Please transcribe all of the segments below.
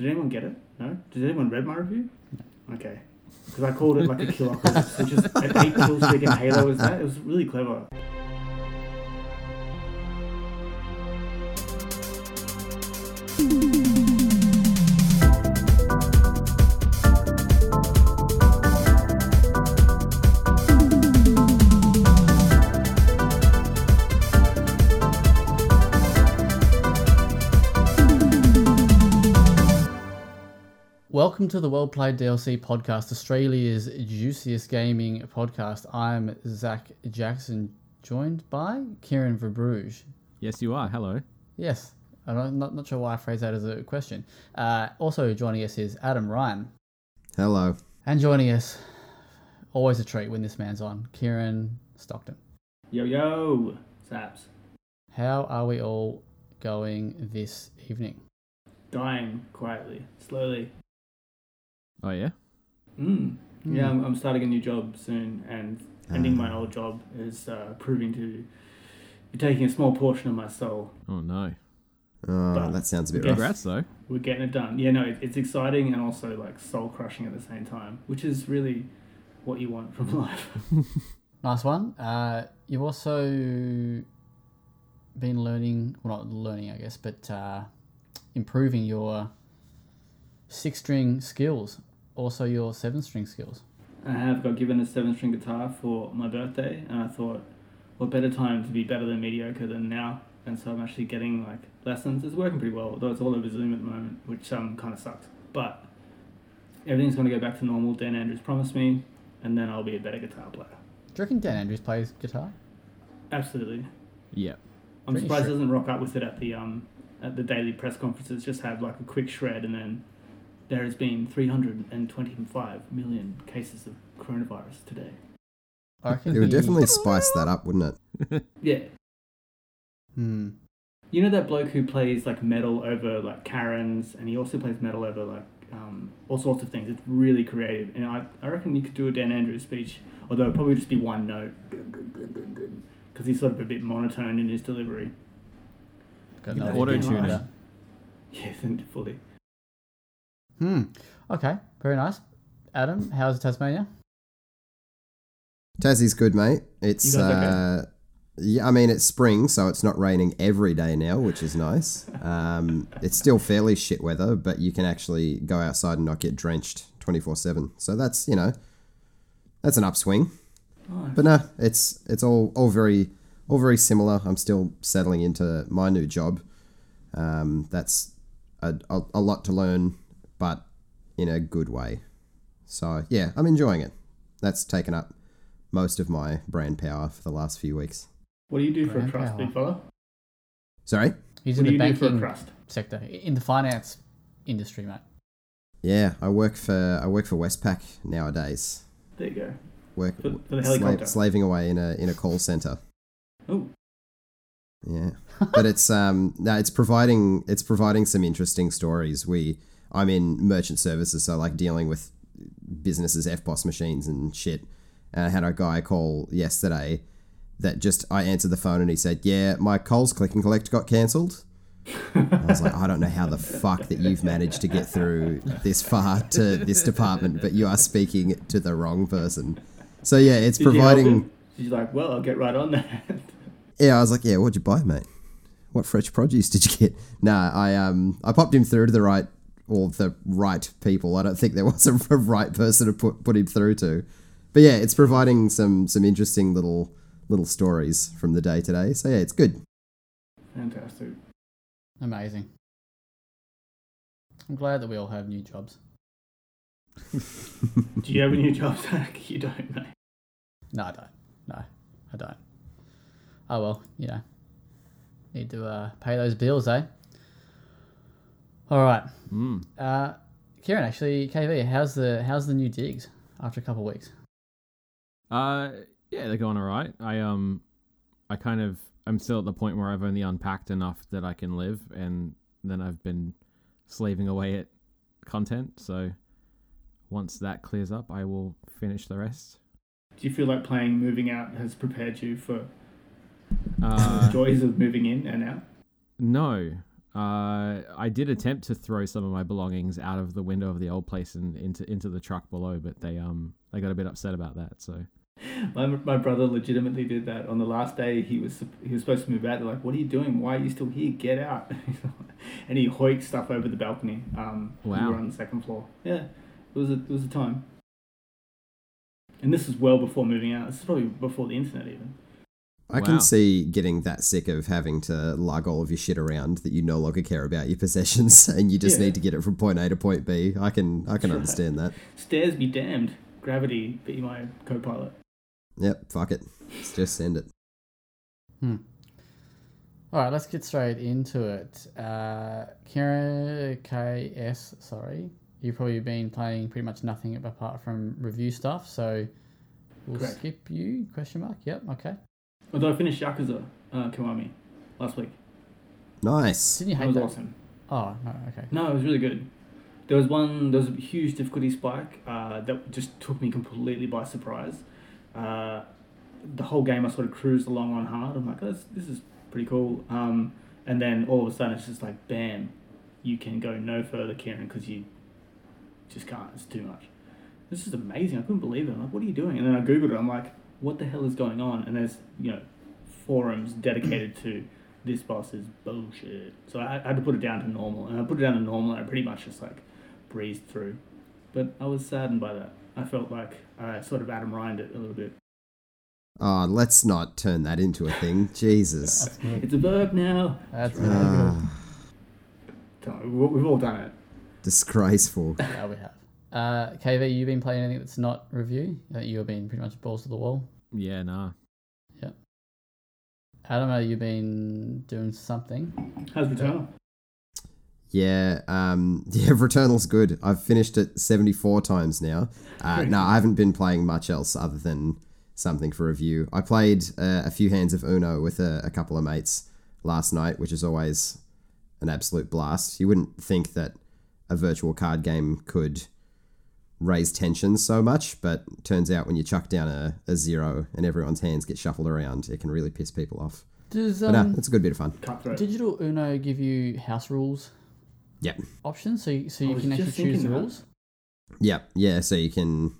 Did anyone get it? No? Did anyone read my review? No. Okay. Because I called it like a killer, which is an 8-kill streak in Halo, is that? It was really clever. Welcome to the Well Played DLC podcast, Australia's juiciest gaming podcast. I'm Zach Jackson, joined by Kieran Verbruge. Yes, you are. Hello. Yes. I'm not sure why I phrased that as a question. Also joining us is Adam Ryan. Hello. And joining us, always a treat when this man's on, Kieran Stockton. Yo, yo. Saps. How are we all going this evening? Dying quietly, slowly. Oh, yeah? Yeah, I'm starting a new job soon, and ending my old job is proving to be taking a small portion of my soul. Oh, no. But that sounds a bit rough. Congrats, though. We're getting it done. Yeah, no, it's exciting and also, like, soul-crushing at the same time, which is really what you want from life. Nice one. You've also been learning, well, not learning, I guess, but improving your 6-string skills. Also your 7-string skills. I have got given a 7-string guitar for my birthday, and I thought, what better time to be better than mediocre than now? And so I'm actually getting like lessons. It's working pretty well, although it's all over Zoom at the moment, which kind of sucks. But everything's going to go back to normal. Dan Andrews promised me, and then I'll be a better guitar player. Do you reckon Dan Andrews plays guitar? Absolutely. Yeah. I'm pretty surprised he doesn't rock up with it at the daily press conferences. Just have like a quick shred, and then there has been 325 million cases of coronavirus today. It would definitely spice that up, wouldn't it? Yeah. Hmm. You know that bloke who plays like metal over like Karens, and he also plays metal over like all sorts of things. It's really creative, and I reckon you could do a Dan Andrews speech, although it'd probably just be one note, because he's sort of a bit monotone in his delivery. Got an auto-tuner. Yes, and fully. Okay. Very nice. Adam, how's Tasmania? Tassie's good, mate. It's okay? Yeah, I mean it's spring, so it's not raining every day now, which is nice. It's still fairly shit weather, but you can actually go outside and not get drenched 24/7. So that's that's an upswing. Oh, but no, it's all very similar. I'm still settling into my new job. That's a lot to learn, but in a good way. So, yeah, I'm enjoying it. That's taken up most of my brain power for the last few weeks. What do you do for a crust, big fella? Sorry? He's in the banking sector, in the finance industry, mate. Yeah, I work for Westpac nowadays. There you go. Work for the helicopter. Slaving away in a call center. Oh. Yeah. But it's providing some interesting stories. I'm in merchant services, so like dealing with businesses, FBOS machines and shit. And I had a guy call yesterday that I answered the phone and he said, yeah, my Coles Click and Collect got cancelled. I was like, I don't know how the fuck that you've managed to get through this far to this department, but you are speaking to the wrong person. So yeah, it's providing... She's like, well, I'll get right on that. Yeah, I was like, yeah, what'd you buy, mate? What fresh produce did you get? Nah, I popped him through to the right people. I don't think there was a right person to put him through to. But yeah, it's providing some interesting little stories from the day today. So yeah, it's good. Fantastic. Amazing. I'm glad that we all have new jobs. Do you have a new job, Zach? You don't, mate. No, I don't. Oh, well, need to pay those bills, eh? All right. Kieran, actually, KV, how's the new digs after a couple of weeks? Yeah, they're going all right. I'm still at the point where I've only unpacked enough that I can live, and then I've been slaving away at content. So once that clears up, I will finish the rest. Do you feel like playing Moving Out has prepared you for the joys of moving in and out? No. I did attempt to throw some of my belongings out of the window of the old place and into the truck below, but they got a bit upset about that. So my brother legitimately did that on the last day. He was supposed to move out. They're like, "What are you doing? Why are you still here? Get out!" And he hoiked stuff over the balcony. Wow. We were on the second floor. Yeah, it was a time. And this is well before moving out. This is probably before the internet even. I can see getting that sick of having to lug all of your shit around that you no longer care about your possessions and you just need to get it from point A to point B. I can understand that. Stairs be damned. Gravity be my co-pilot. Yep, fuck it. Let's just send it. All right, let's get straight into it. Kieran KS, sorry. You've probably been playing pretty much nothing apart from review stuff, so we'll skip you, Yep, okay. Although I finished Yakuza Kiwami last week. Nice. Didn't you hate that? That was awesome. Oh, no, okay. No, it was really good. There was a huge difficulty spike that just took me completely by surprise. The whole game I sort of cruised along on hard. I'm like, this is pretty cool. And then all of a sudden it's just like, bam, you can go no further, Kieran, because you just can't. It's too much. This is amazing. I couldn't believe it. I'm like, what are you doing? And then I Googled it. I'm like, what the hell is going on? And there's, forums dedicated to this boss is bullshit. So I had to put it down to normal. And I put it down to normal and I pretty much just, breezed through. But I was saddened by that. I felt like I sort of Adam Ryan'd it a little bit. Oh, let's not turn that into a thing. Jesus. It's a verb now. That's really good. We've all done it. Disgraceful. Yeah, we have. KV, you been playing anything that's not review? That you've been pretty much balls to the wall? Yeah, nah. Yep. Adam, you've been doing something. How's Returnal? Yeah, Returnal's good. I've finished it 74 times now. No, I haven't been playing much else other than something for review. I played a few hands of Uno with a couple of mates last night, which is always an absolute blast. You wouldn't think that a virtual card game could raise tensions so much, but turns out when you chuck down a zero and everyone's hands get shuffled around, it can really piss people off. It's a good bit of fun. Digital Uno give you house rules options, so you can actually choose the rules? Yeah, so you can,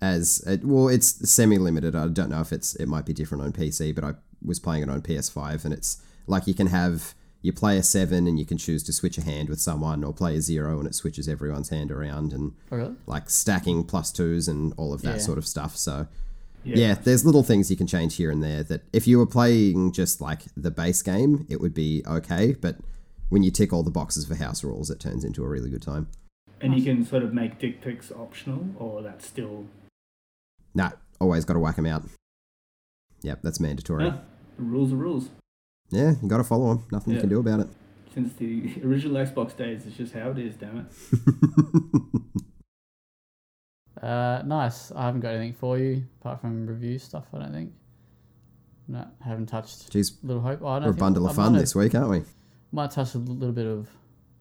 it's semi-limited. I don't know if it might be different on PC, but I was playing it on PS5 and it's like you can have... You play a 7 and you can choose to switch a hand with someone, or play a 0 and it switches everyone's hand around, and stacking +2s and all of that sort of stuff. So yeah, there's little things you can change here and there that if you were playing just the base game, it would be okay. But when you tick all the boxes for house rules, it turns into a really good time. And you can sort of make dick pics optional, or that's still... Nah, always got to whack them out. Yep, that's mandatory. The rules are rules. Yeah, you got to follow them. Nothing you can do about it. Since the original Xbox days, it's just how it is, damn it. Nice. I haven't got anything for you, apart from review stuff, I don't think. No, haven't touched Little Hope. We're a bundle of fun this week, aren't we? Might touch a little bit of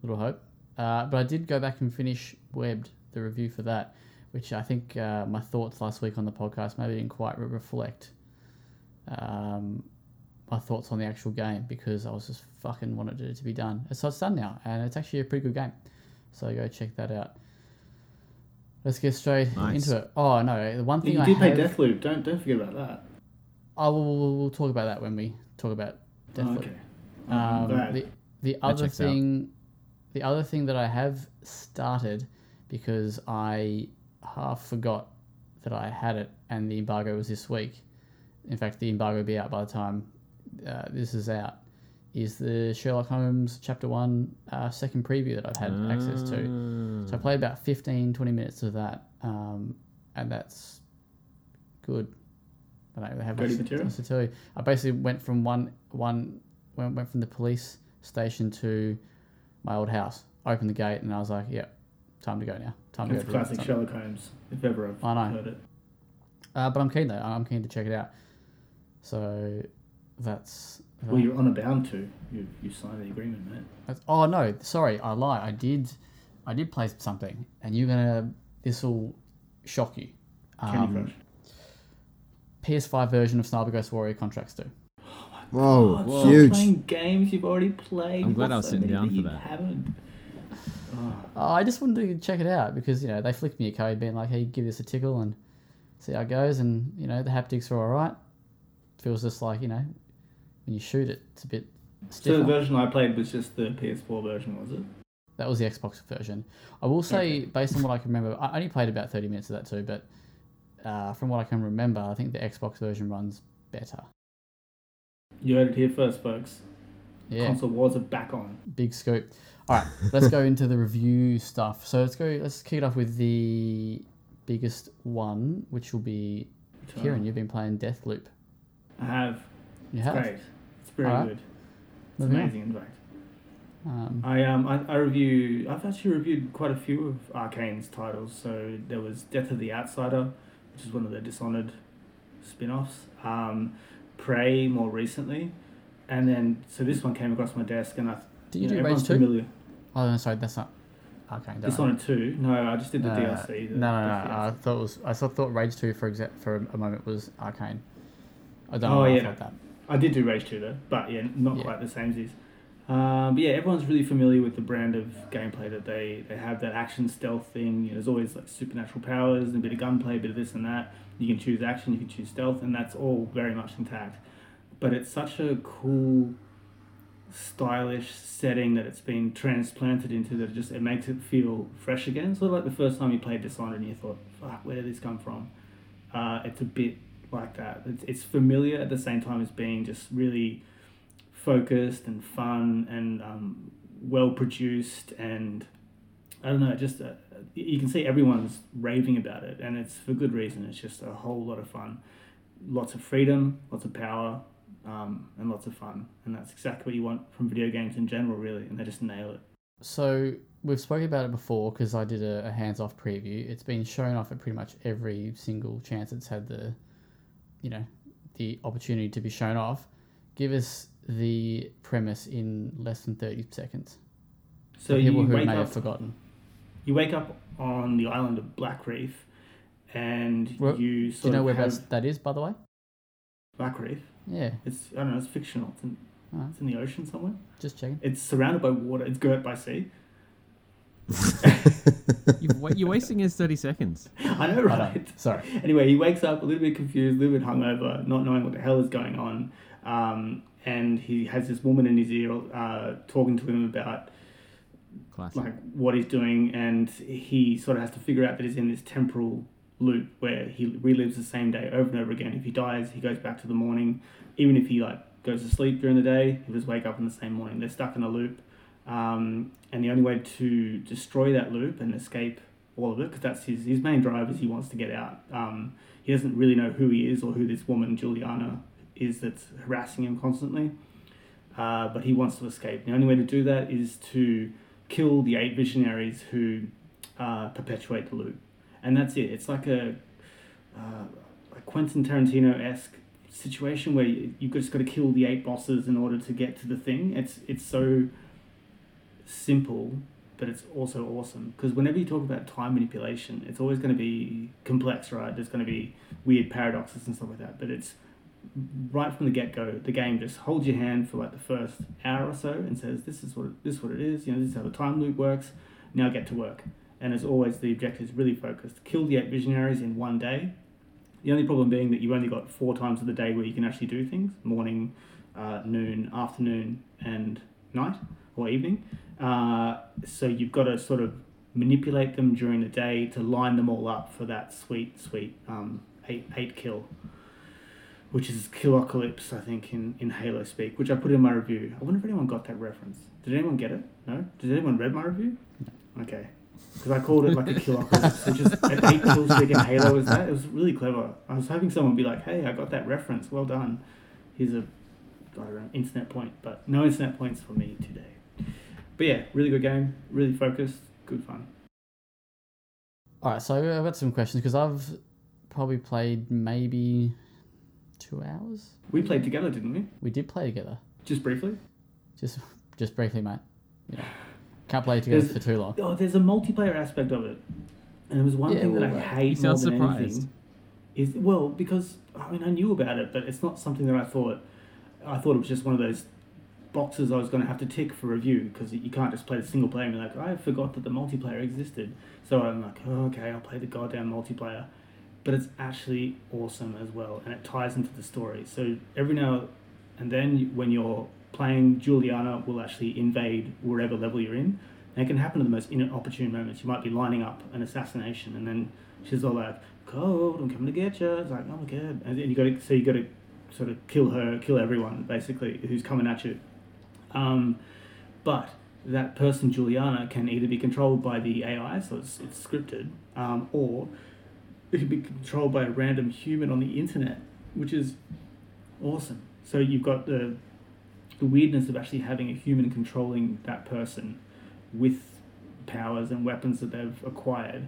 Little Hope. But I did go back and finish Webbed, the review for that, which I think my thoughts last week on the podcast maybe didn't quite reflect... my thoughts on the actual game, because I was just fucking wanted it to be done. So it's done now, and it's actually a pretty good game. So go check that out. Let's get straight into it. Oh no, the one thing I did play Deathloop. Don't forget about that. Oh, we'll talk about that when we talk about Deathloop. Okay. The other thing that I have started, because I half forgot that I had it, and the embargo was this week. In fact, the embargo will be out by the time this is out, is the Sherlock Holmes Chapter 1 second preview that I've had access to. So I played about 15-20 minutes of that, and that's good. I don't have much else to tell you. I basically went from went from the police station to my old house, opened the gate, and I was like, yep, time to go now. It's classic Sherlock Holmes, if ever I've heard it. But I'm keen, though. I'm keen to check it out. So... That's... Well, you're bound to. You signed the agreement, man. Oh, no. Sorry, I lied. I did play something, and you're going to... This will shock you. Candy Crush. PS5 version of Snarl Ghost Warrior Contracts 2. Oh, my Whoa, God, huge. Playing games you've already played. I'm glad I was sitting down for that. I just wanted to check it out because, you know, they flicked me a code being like, hey, give this a tickle and see how it goes. And, you know, the haptics are all right. Feels just like, you know, when you shoot it, it's a bit stiffer. So the version I played was just the PS4 version, was it? That was the Xbox version. I will say, based on what I can remember, I only played about 30 minutes of that too, but from what I can remember, I think the Xbox version runs better. You heard it here first, folks. Yeah. Console wars are back on. Big scoop. All right, let's go into the review stuff. So let's kick it off with the biggest one, which will be, Kieran, you've been playing Deathloop. I have. You have? It's great. It's very good. It's amazing, in fact. I've actually reviewed quite a few of Arcane's titles. So there was Death of the Outsider, which is one of the Dishonored spin-offs. Prey more recently, and then so this one came across my desk, and did you do Rage 2? Oh no, sorry, that's not Arcane. Dishonored 2? No, I just did the DLC. I thought it was. I thought Rage 2 for a moment was Arcane. I don't know. I thought that. I did do Rage 2 though, but not quite the same as this. But yeah, everyone's really familiar with the brand of gameplay that they have, that action stealth thing. You know, there's always like supernatural powers and a bit of gunplay, a bit of this and that. You can choose action, you can choose stealth, and that's all very much intact. But it's such a cool, stylish setting that it's been transplanted into that it makes it feel fresh again. Sort of like the first time you played Dishonored and you thought, fuck, where did this come from? It's a bit like that. It's familiar at the same time as being just really focused and fun and well produced, and I don't know, just you can see everyone's raving about it, and it's for good reason. It's just a whole lot of fun, lots of freedom, lots of power, and lots of fun, and that's exactly what you want from video games in general, really, and they just nail it. So we've spoken about it before because I did a hands-off preview. It's been shown off at pretty much every single chance it's had the opportunity to be shown off. Give us the premise in less than 30 seconds. So people who may have forgotten. You wake up on the island of Black Reef, and you sort of. Do you know where that is, by the way? Black Reef? Yeah. It's fictional. It's in the ocean somewhere. Just checking. It's surrounded by water. It's girt by sea. You're wasting his 30 seconds. I know, right? Sorry. Anyway, he wakes up a little bit confused, a little bit hungover, not knowing what the hell is going on. And he has this woman in his ear talking to him about like what he's doing, and he sort of has to figure out that he's in this temporal loop where he relives the same day over and over again. If he dies, he goes back to the morning. Even if he goes to sleep during the day, he'll just wake up in the same morning. They're stuck in a loop, and the only way to destroy that loop and escape all of it, because that's his main drive, is he wants to get out. He doesn't really know who he is or who this woman Juliana is that's harassing him constantly, but he wants to escape. The only way to do that is to kill the 8 visionaries who perpetuate the loop, and that's it. It's like a Quentin Tarantino-esque situation where you've just got to kill the 8 bosses in order to get to the thing. It's so simple, but it's also awesome, because whenever you talk about time manipulation, it's always going to be complex, right? There's going to be weird paradoxes and stuff like that, but it's right from the get-go. The game just holds your hand for like the first hour or so and says, this is what it is, you know, this is how the time loop works, now get to work. And as always, the objective is really focused: kill the 8 visionaries in one day. The only problem being that you've only got 4 times of the day where you can actually do things: morning, noon, afternoon, and night or evening. So you've got to sort of manipulate them during the day to line them all up for that sweet 8 kill, which is Killocalypse, I think, in Halo speak, which I put in my review. I wonder if anyone got that reference. Did anyone get it? No? Did anyone read my review? No. Okay. Because I called it like a Killocalypse, which is an 8 kill streak in Halo, is that? It was really clever. I was hoping someone would be like, hey, I got that reference, well done. Here's an internet point, but no internet points for me today. But yeah, really good game, really focused, good fun. All right, so I've got some questions, because I've probably played maybe 2 hours. We played together, didn't we? We did play together. Just briefly? Just briefly, mate. Yeah. Can't play together for too long. Oh, there's a multiplayer aspect of it. And there was one thing that I hate more than anything. Is, well, because I knew about it, but it's not something that I thought, I thought it was just one of those boxes I was going to have to tick for review, because you can't just play the single player and be like, I forgot that the multiplayer existed. So I'm like, oh, okay, I'll play the goddamn multiplayer. But it's actually awesome as well, and it ties into the story. So every now and then when you're playing, Juliana will actually invade wherever level you're in. And it can happen in the most inopportune moments. You might be lining up an assassination, and then she's all like, Cold, I'm coming to get you. It's like, oh my god. And you got to sort of kill everyone, basically, who's coming at you. But that person, Juliana, can either be controlled by the AI, so it's scripted, or it can be controlled by a random human on the internet, which is awesome. So you've got the weirdness of actually having a human controlling that person with powers and weapons that they've acquired.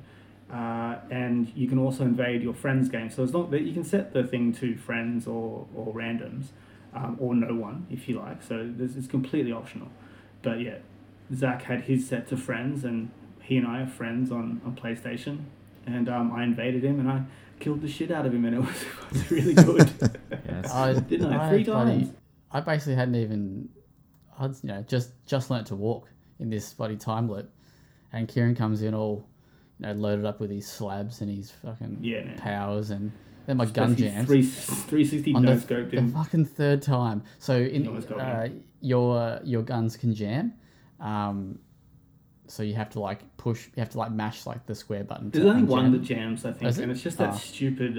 And you can also invade your friends' game. So it's not that you can set the thing to friends or randoms, or no one if you like. So it's completely optional. But yeah, Zach had his set to friends, and he and I are friends on PlayStation. And I invaded him, and I killed the shit out of him, and it was really good. Yes. Didn't I? 3 times. I basically hadn't even, just learnt to walk in this bloody time loop, and Kieran comes in all, loaded up with his slabs and his fucking powers, and then my gun jams. 360 no scoped him. The fucking third time. So your guns can jam. So you have to mash the square button. There's only one that jams, I think, and it's just that stupid.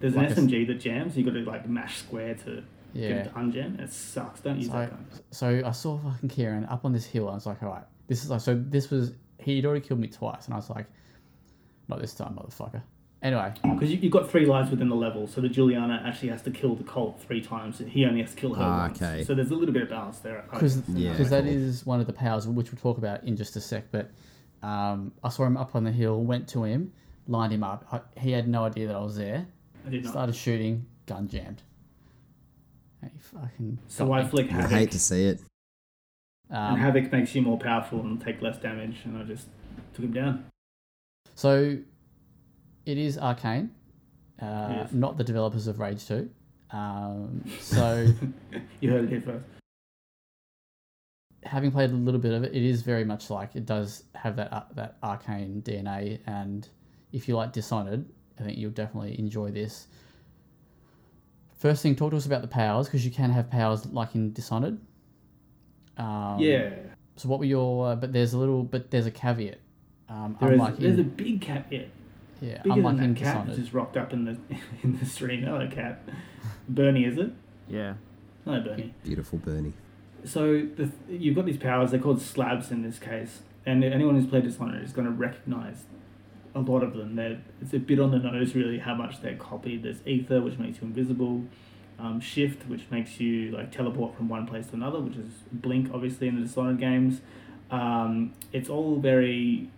There's an SMG that jams. You got to mash square to get it to unjam. It sucks. Don't use that gun. So I saw fucking Kieran up on this hill. I was like, all right, this is he'd already killed me twice, and I was like, not this time, motherfucker. Anyway, because you've got 3 lives within the level, so the Juliana actually has to kill the Colt 3 times, and he only has to kill her once. Okay. So there's a little bit of balance there. Because that is one of the powers, which we'll talk about in just a sec, but I saw him up on the hill, went to him, lined him up. He had no idea that I was there. I did not. Started shooting, gun jammed. Hey, fucking... So I flick Havoc. I hate to see it. And Havoc makes you more powerful and take less damage, and I just took him down. So... it is Arcane, not the developers of Rage 2. So you heard it here first. Having played a little bit of it, it is very much like it does have that Arcane DNA, and if you like Dishonored, I think you'll definitely enjoy this. First thing, talk to us about the powers, because you can have powers like in Dishonored. So what were your? But there's a caveat. There's a big caveat. Yeah, bigger than that cat just rocked up in the stream. Hello, cat. Bernie, is it? Yeah. Hello, Bernie. Beautiful Bernie. So you've got these powers. They're called slabs in this case, and anyone who's played Dishonored is going to recognise a lot of them. It's a bit on the nose, really, how much they're copied. There's Ether, which makes you invisible. Shift, which makes you teleport from one place to another, which is Blink, obviously, in the Dishonored games. It's all very...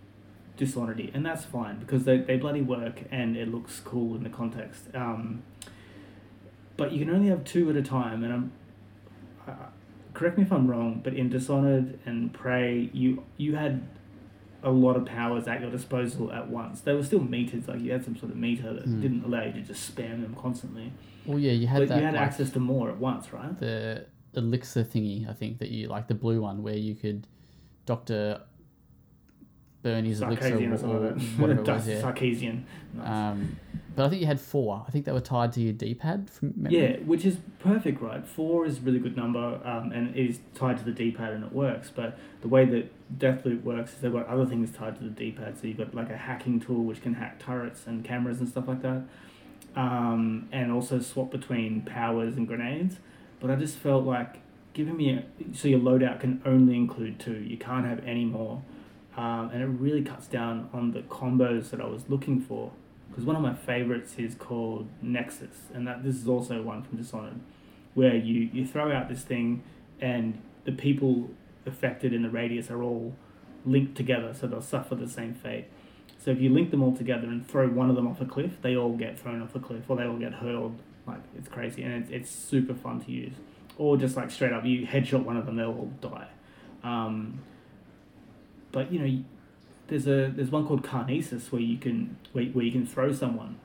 Dishonored-y, and that's fine, because they bloody work and it looks cool in the context, but you can only have 2 at a time, and correct me if I'm wrong, but in Dishonored and Prey you had a lot of powers at your disposal at once. They were still metered, you had some sort of meter that didn't allow you to just spam them constantly. Well, yeah, you had access to more at once, right? The elixir thingy, I think, that you the blue one where you could Dr. Bernie's elixir or whatever it was, yeah. Sarkeesian. Nice. But I think you had 4. I think they were tied to your D-pad from memory. Yeah, which is perfect, right? 4 is a really good number, and it is tied to the D-pad and it works. But the way that Deathloop works is they've got other things tied to the D-pad. So you've got a hacking tool which can hack turrets and cameras and stuff like that, and also swap between powers and grenades. But I just felt so your loadout can only include 2. You can't have any more. And it really cuts down on the combos that I was looking for, because one of my favorites is called Nexus, and this is also one from Dishonored, where you throw out this thing and the people affected in the radius are all linked together, so they'll suffer the same fate. So if you link them all together and throw one of them off a cliff, they all get thrown off a cliff, or they all get hurled. It's crazy, and it's super fun to use. Or just straight up, you headshot one of them, they'll all die. But there's one called Carnesis where you can throw someone,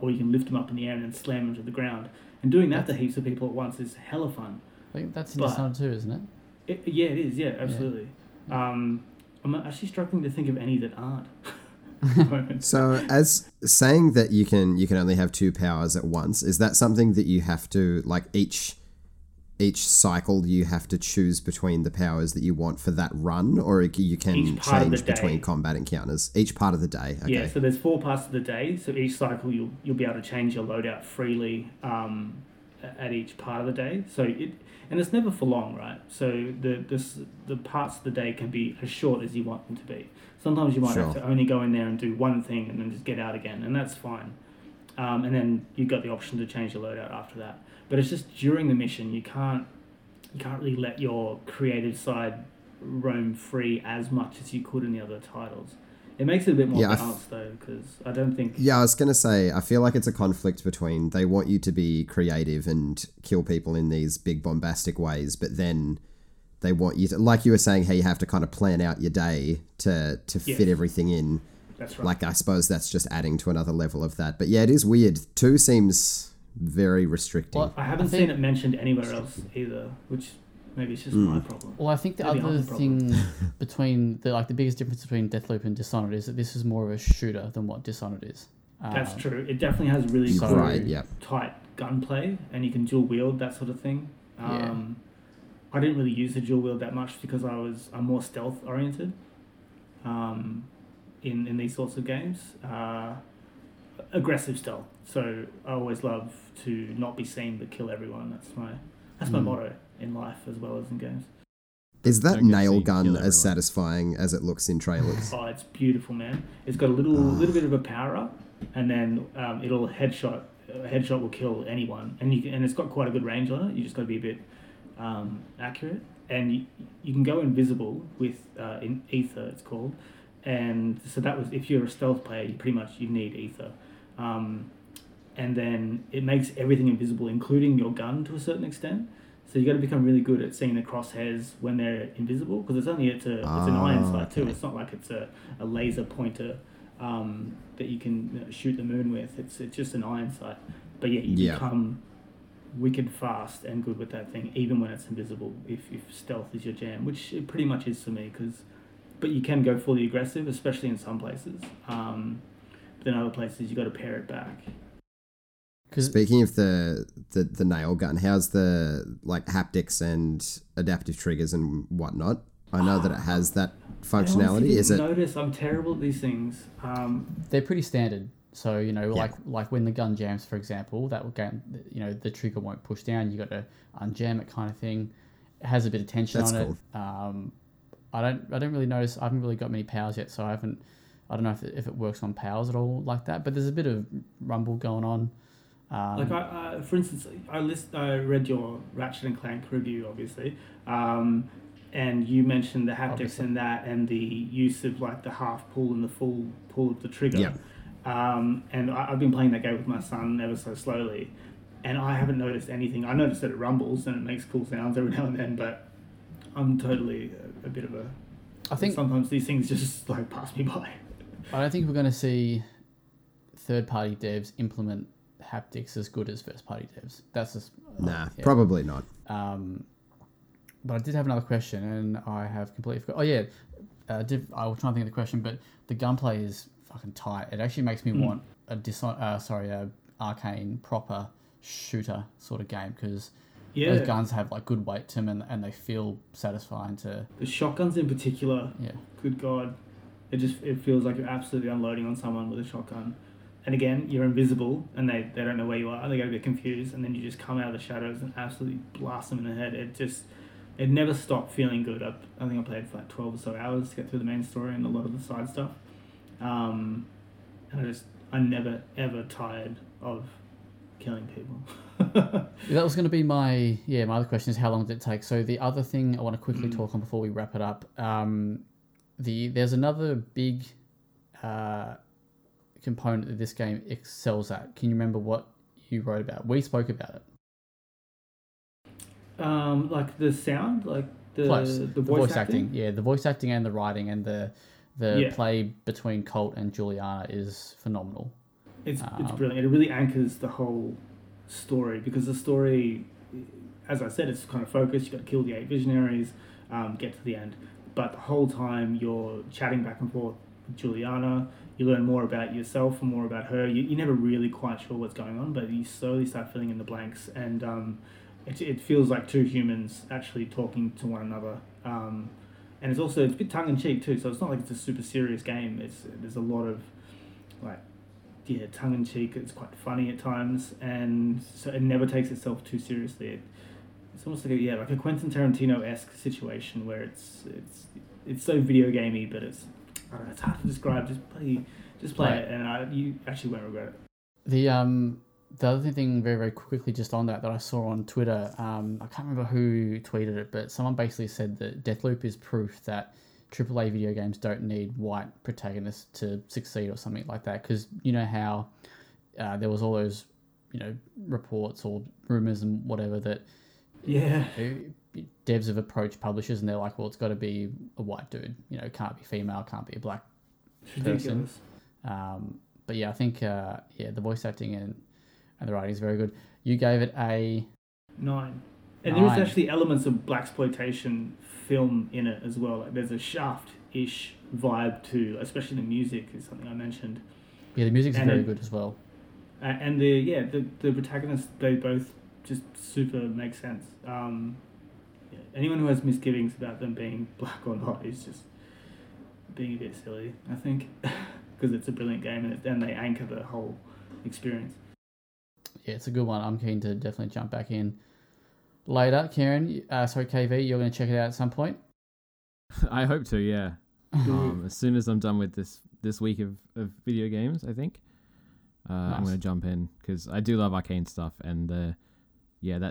or you can lift them up in the air and then slam them to the ground. And doing that to heaps of people at once is hella fun. That's in Dishonored too, isn't it? Yeah, it is. Yeah, absolutely. Yeah. I'm actually struggling to think of any that aren't. So, as saying that you can only have two powers at once, is that something that you have to, like, each cycle you have to choose between the powers that you want for that run, or you can change between combat encounters each part of the day? Okay. Yeah, so there's 4 parts of the day, so each cycle you'll be able to change your loadout freely at each part of the day. So it's never for long, right? So the parts of the day can be as short as you want them to be. Sometimes you might have to only go in there and do one thing and then just get out again, and that's fine. And then you've got the option to change your loadout after that. But it's just during the mission, you can't really let your creative side roam free as much as you could in the other titles. It makes it a bit more balanced, though, because I don't think... Yeah, I was going to say, I feel like it's a conflict between they want you to be creative and kill people in these big bombastic ways, but then they want you to... Like you were saying, how you have to kind of plan out your day to fit everything in. That's right. Like, I suppose that's just adding to another level of that. But yeah, it is weird. 2 seems very restricting. Well, I haven't seen it mentioned anywhere else either, which... Maybe it's just my problem. Well, I think the other thing between the biggest difference between Deathloop and Dishonored is that this is more of a shooter than what Dishonored is. That's true. It definitely has really tight gunplay, and you can dual wield, that sort of thing. I didn't really use the dual wield that much because I'm more stealth oriented in these sorts of games. Aggressive stealth. So I always love to not be seen but kill everyone. That's my motto in life as well as in games. Is that nail gun as satisfying as it looks in trailers? Oh, it's beautiful, man. It's got a little bit of a power up, and then it'll headshot. A headshot will kill anyone, and it's got quite a good range on it. You just got to be a bit accurate, and you can go invisible with in Ether, it's called. And so that was, if you're a stealth player, you need Ether. And then it makes everything invisible, including your gun to a certain extent. So you got to become really good at seeing the crosshairs when they're invisible, because it's an iron sight too. It's not like it's a laser pointer that you can shoot the moon with. It's just an iron sight. But yeah, you become wicked fast and good with that thing, even when it's invisible. If stealth is your jam, which it pretty much is for me, but you can go fully aggressive, especially in some places. But in other places, you got to pare it back. Speaking of the nail gun, how's the haptics and adaptive triggers and whatnot? I know that it has that functionality. I'm terrible at these things. They're pretty standard. So like when the gun jams, for example, that will the trigger won't push down. You got to unjam it, kind of thing. It has a bit of tension on it. I don't really notice. I haven't really got many powers yet, so I don't know if it works on powers at all like that. But there's a bit of rumble going on. For instance, I read your Ratchet and Clank review, obviously, and you mentioned the haptics and that, and the use of the half pull and the full pull of the trigger. Yeah. And I've been playing that game with my son ever so slowly, and I haven't noticed anything. I noticed that it rumbles and it makes cool sounds every now and then, but I'm totally a bit of a. I think sometimes these things just pass me by. I don't think we're going to see third-party devs implement haptics as good as first party devs. That's just probably not. But I did have another question, and I have completely forgot. I will try and think of the question, but the gunplay is fucking tight. It actually makes me want a arcane proper shooter sort of game, because those guns have good weight to them, and they feel satisfying to. The shotguns in particular. Yeah. Good God, it feels like you're absolutely unloading on someone with a shotgun. And again, you're invisible, and they don't know where you are. They get a bit confused, and then you just come out of the shadows and absolutely blast them in the head. It never stopped feeling good. I think I played for 12 or so hours to get through the main story and a lot of the side stuff. And I'm never, ever tired of killing people. That was going to be my other question is, how long did it take? So the other thing I want to quickly talk on before we wrap it up, there's another big... component that this game excels at. Can you remember what you wrote about? We spoke about it. The sound, the voice acting. Yeah, the voice acting and the writing and the play between Colt and Juliana is phenomenal. It's brilliant. It really anchors the whole story, because the story, as I said, it's kind of focused. You've got to kill the 8 visionaries, get to the end. But the whole time you're chatting back and forth with Juliana. You learn more about yourself and more about her. You're never really quite sure what's going on, but you slowly start filling in the blanks. And it feels like two humans actually talking to one another. And it's a bit tongue-in-cheek too, so it's not like it's a super serious game. There's a lot of tongue-in-cheek. It's quite funny at times, and so it never takes itself too seriously. It's almost like a Quentin Tarantino-esque situation where it's so video gamey, but it's hard to describe. Just play it, and you actually won't regret it. The other thing, very very quickly, just on that I saw on Twitter, I can't remember who tweeted it, but someone basically said that Deathloop is proof that AAA video games don't need white protagonists to succeed, or something like that. Because you know how there was all those reports or rumors and whatever that devs have approached publishers and they're like, well, it's got to be a white dude, it can't be female, can't be a black person. But yeah, I think the voice acting and the writing is very good. You gave it a 9. And there is actually elements of blaxploitation film in it as well. Like there's a Shaft-ish vibe to, especially the music is something I mentioned. Yeah, the music's very good as well. And the protagonists, they both just super make sense. Anyone who has misgivings about them being black or not is just being a bit silly, I think, because it's a brilliant game and they anchor the whole experience. Yeah, it's a good one. I'm keen to definitely jump back in later. Kieran, KV, you're going to check it out at some point? I hope to, yeah. As soon as I'm done with this week of video games, I think. Nice. I'm going to jump in, because I do love arcane stuff, and that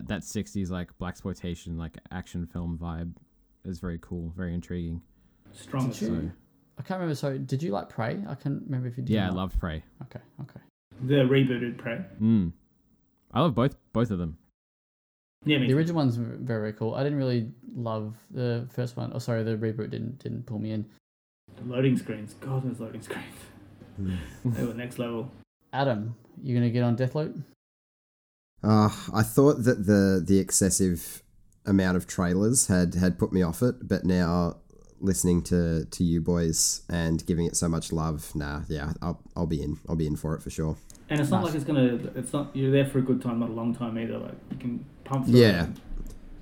60s blaxploitation action film vibe is very cool, very intriguing. Strong. So, I can't remember. So did you like Prey? I can't remember if you did. Yeah, I loved Prey. Okay. The rebooted Prey. I love both of them. Yeah, the original one's very, very cool. I didn't really love the first one. Oh, sorry, the reboot didn't pull me in. The loading screens. God, those loading screens. They were next level. Adam, you gonna get on Deathloop? I thought that the excessive amount of trailers had put me off it, but now listening to you boys and giving it so much love, I'll be in. I'll be in for it for sure. And it's not nice. You're there for a good time, not a long time either. You can pump through. Yeah.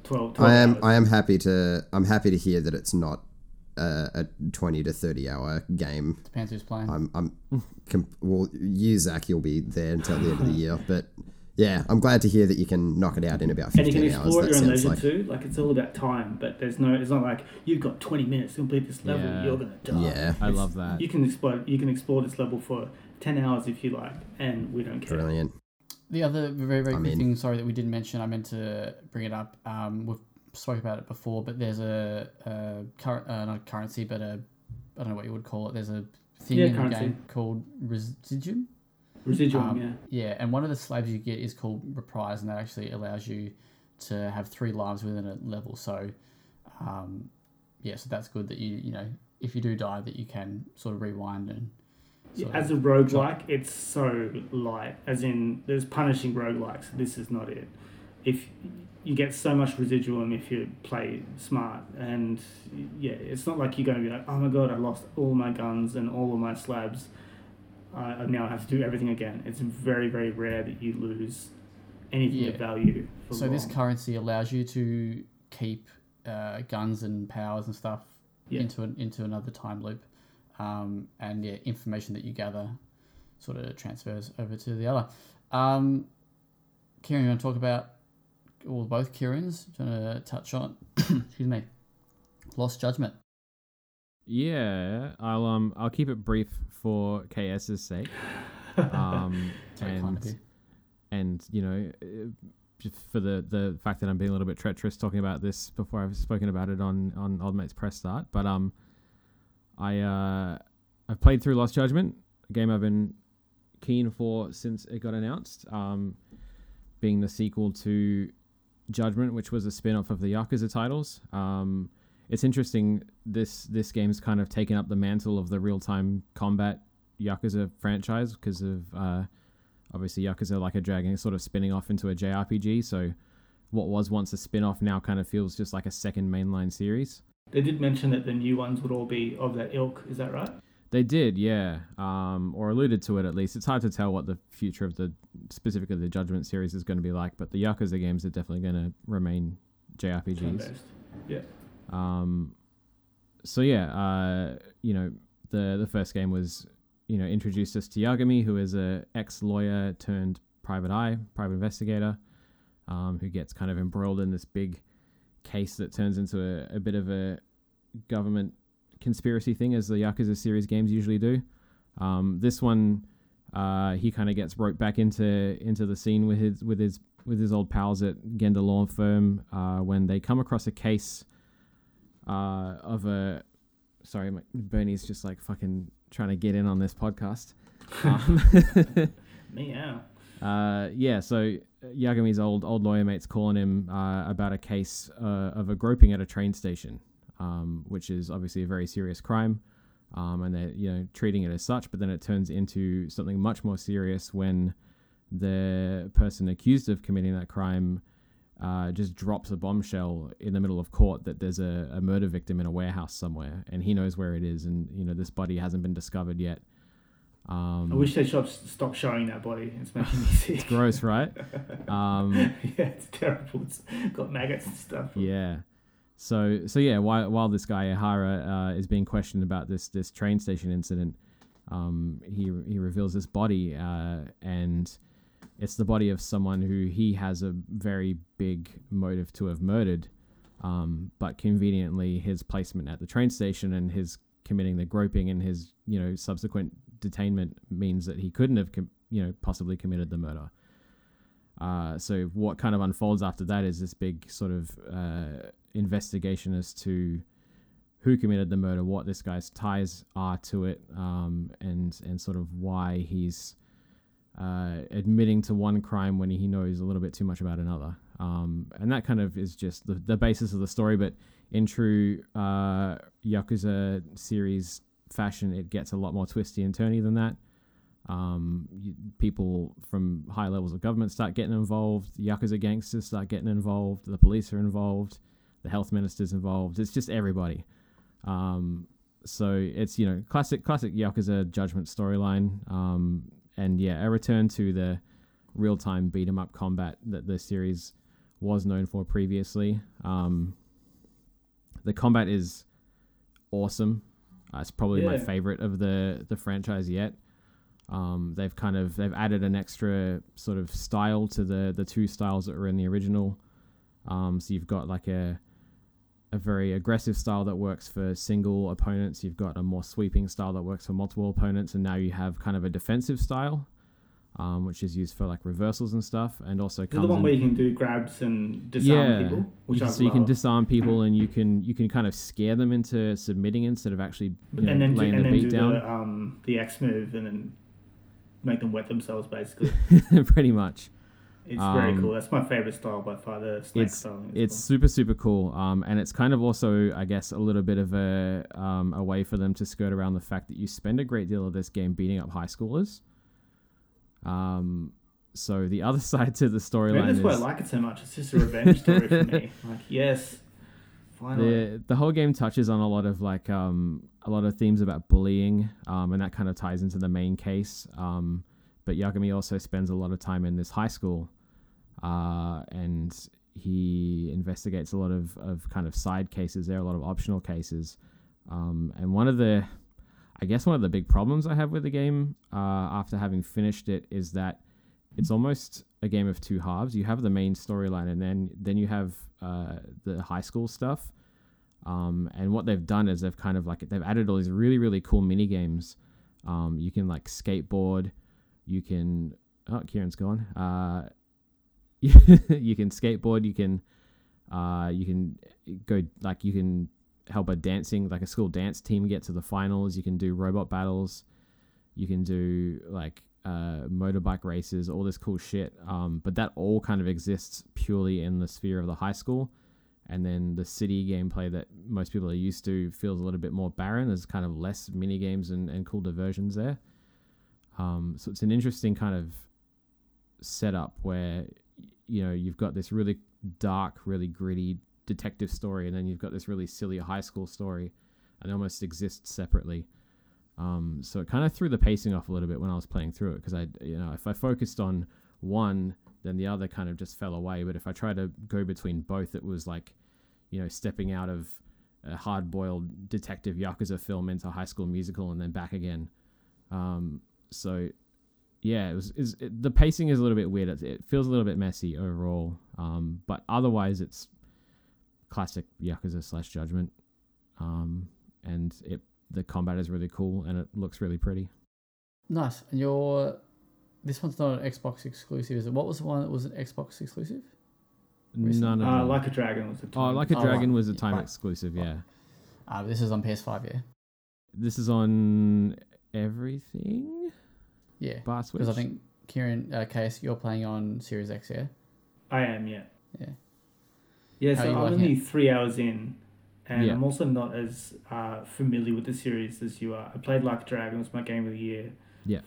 12 hours. I'm happy to hear that it's not a 20 to 30 hour game. Depends who's playing. You, Zach, you'll be there until the end of the year, but yeah, I'm glad to hear that you can knock it out in about 15 hours. And you can explore at your own leisure too. It's all about time, but it's not like you've got 20 minutes to complete this level. Yeah. You're gonna die. Yeah, I love that. You can explore this level for 10 hours if you like, and we don't care. Brilliant. The other very, very good thing, sorry, that we didn't mention, I meant to bring it up, we've spoken about it before, but there's a I don't know what you would call it, there's a thing in currency. The game called Residuum. Residuum, Yeah, and one of the slabs you get is called Reprise, and that actually allows you to have 3 lives within a level, so so that's good that you if you do die, that you can sort of rewind and as a roguelike, it's so light. As in, there's punishing roguelikes. This is not it. If you get so much residuum if you play smart, and it's not like you're going to be like, oh my god, I lost all my guns and all of my slabs. I now have to do everything again. It's very, very rare that you lose anything of value. So this currency allows you to keep guns and powers and stuff into another time loop. Information that you gather sort of transfers over to the other. Kieran, you want to talk about both Kieran's? Do you want to touch on excuse me, Lost Judgment? Yeah, I'll keep it brief for KS's sake. For the fact that I'm being a little bit treacherous talking about this before I've spoken about it on Old Mate's Press Start, but I've played through Lost Judgment, a game I've been keen for since it got announced, being the sequel to Judgment, which was a spin-off of the Yakuza titles. It's interesting, this game's kind of taken up the mantle of the real-time combat Yakuza franchise because of obviously Yakuza Like a Dragon is sort of spinning off into a JRPG, so what was once a spin-off now kind of feels just like a second mainline series. They did mention that the new ones would all be of that ilk, is that right? They did, yeah, or alluded to it at least. It's hard to tell what the future of the, specifically the Judgment series is going to be like, but the Yakuza games are definitely going to remain JRPGs. Yeah. So yeah, you know, the first game was, you know, introduced us to Yagami, who is a ex-lawyer turned private eye, private investigator, who gets kind of embroiled in this big case that turns into a bit of a government conspiracy thing, as the Yakuza series games usually do. This one, he kind of gets roped back into the scene with his old pals at Genda Law Firm when they come across a case of a... Sorry, Bernie's just like fucking trying to get in on this podcast. Meow. Yeah, so Yagami's old lawyer mate's calling him about a case of a groping at a train station, which is obviously a very serious crime, and they're, you know, treating it as such. But then it turns into something much more serious when the person accused of committing that crime just drops a bombshell in the middle of court that there's a murder victim in a warehouse somewhere, and he knows where it is, and, you know, this body hasn't been discovered yet. I wish they stopped showing that body. It's making me sick. It's gross, right? Yeah, it's terrible. It's got maggots and stuff. Yeah. So yeah, while this guy Ihara is being questioned about this train station incident, he reveals this body, and it's the body of someone who he has a very big motive to have murdered, but conveniently his placement at the train station and his committing the groping and his, you know, subsequent detainment means that he couldn't have, you know, possibly committed the murder. So what kind of unfolds after that is this big sort of investigation as to who committed the murder, what this guy's ties are to it, and sort of why he's admitting to one crime when he knows a little bit too much about another. And that kind of is just the basis of the story, but in true Yakuza series fashion, it gets a lot more twisty and turny than that. People from high levels of government start getting involved, Yakuza gangsters start getting involved, the police are involved, the health minister's involved, it's just everybody. So it's, you know, classic Yakuza Judgment storyline. And yeah, a return to the real-time beat-em-up combat that the series was known for previously. The combat is awesome. It's probably my favorite of the franchise yet. They've added an extra sort of style to the two styles that were in the original. So you've got like a very aggressive style that works for single opponents. You've got a more sweeping style that works for multiple opponents, and now you have kind of a defensive style, which is used for like reversals and stuff, and also comes the one where you can do grabs and disarm people. You can disarm people, and you can kind of scare them into submitting instead of actually, you know, laying the beat down. The X move and then make them wet themselves, basically. Pretty much. It's very cool. That's my favorite style by far, the snake style. It's super, super cool. And it's kind of also, I guess, a little bit of a way for them to skirt around the fact that you spend a great deal of this game beating up high schoolers. So the other side to the storyline is... That's why I like it so much. It's just a revenge story for me. Like, yes, finally. The whole game touches on a lot of themes about bullying, and that kind of ties into the main case. But Yagami also spends a lot of time in this high school, and he investigates a lot of kind of side cases there, a lot of optional cases. And one of the big problems I have with the game after having finished it is that it's almost a game of two halves. You have the main storyline, and then you have the high school stuff. And what they've done is they've kind of like, they've added all these really, really cool mini games. You can like skateboard. You can... Oh, Kieran's gone. You can skateboard. You can go... Like, you can help a dancing... Like, a school dance team get to the finals. You can do robot battles. You can do, like, motorbike races. All this cool shit. But that all kind of exists purely in the sphere of the high school. And then the city gameplay that most people are used to feels a little bit more barren. There's kind of less minigames and cool diversions there. So it's an interesting kind of setup where, you know, you've got this really dark, really gritty detective story, and then you've got this really silly high school story, and they almost exist separately. So it kind of threw the pacing off a little bit when I was playing through it, because I, you know, if I focused on one, then the other kind of just fell away. But if I tried to go between both, it was like, you know, stepping out of a hard-boiled detective Yakuza film into High School Musical and then back again. So yeah, it was the pacing is a little bit weird. It feels a little bit messy overall. But otherwise it's classic Yakuza / Judgment. And the combat is really cool and it looks really pretty. Nice. And this one's not an Xbox exclusive, is it? What was the one that was an Xbox exclusive? Recently? No. Like a Dragon was a time. Was a time exclusive, yeah. But this is on PS5, yeah. This is on everything. Yeah, because I think Kieran, Case, you're playing on Series X, yeah. I am, yeah. Yeah. Yeah, so I'm only 3 hours in, and yeah. I'm also not as familiar with the series as you are. I played Like a Dragon; it was my game of the year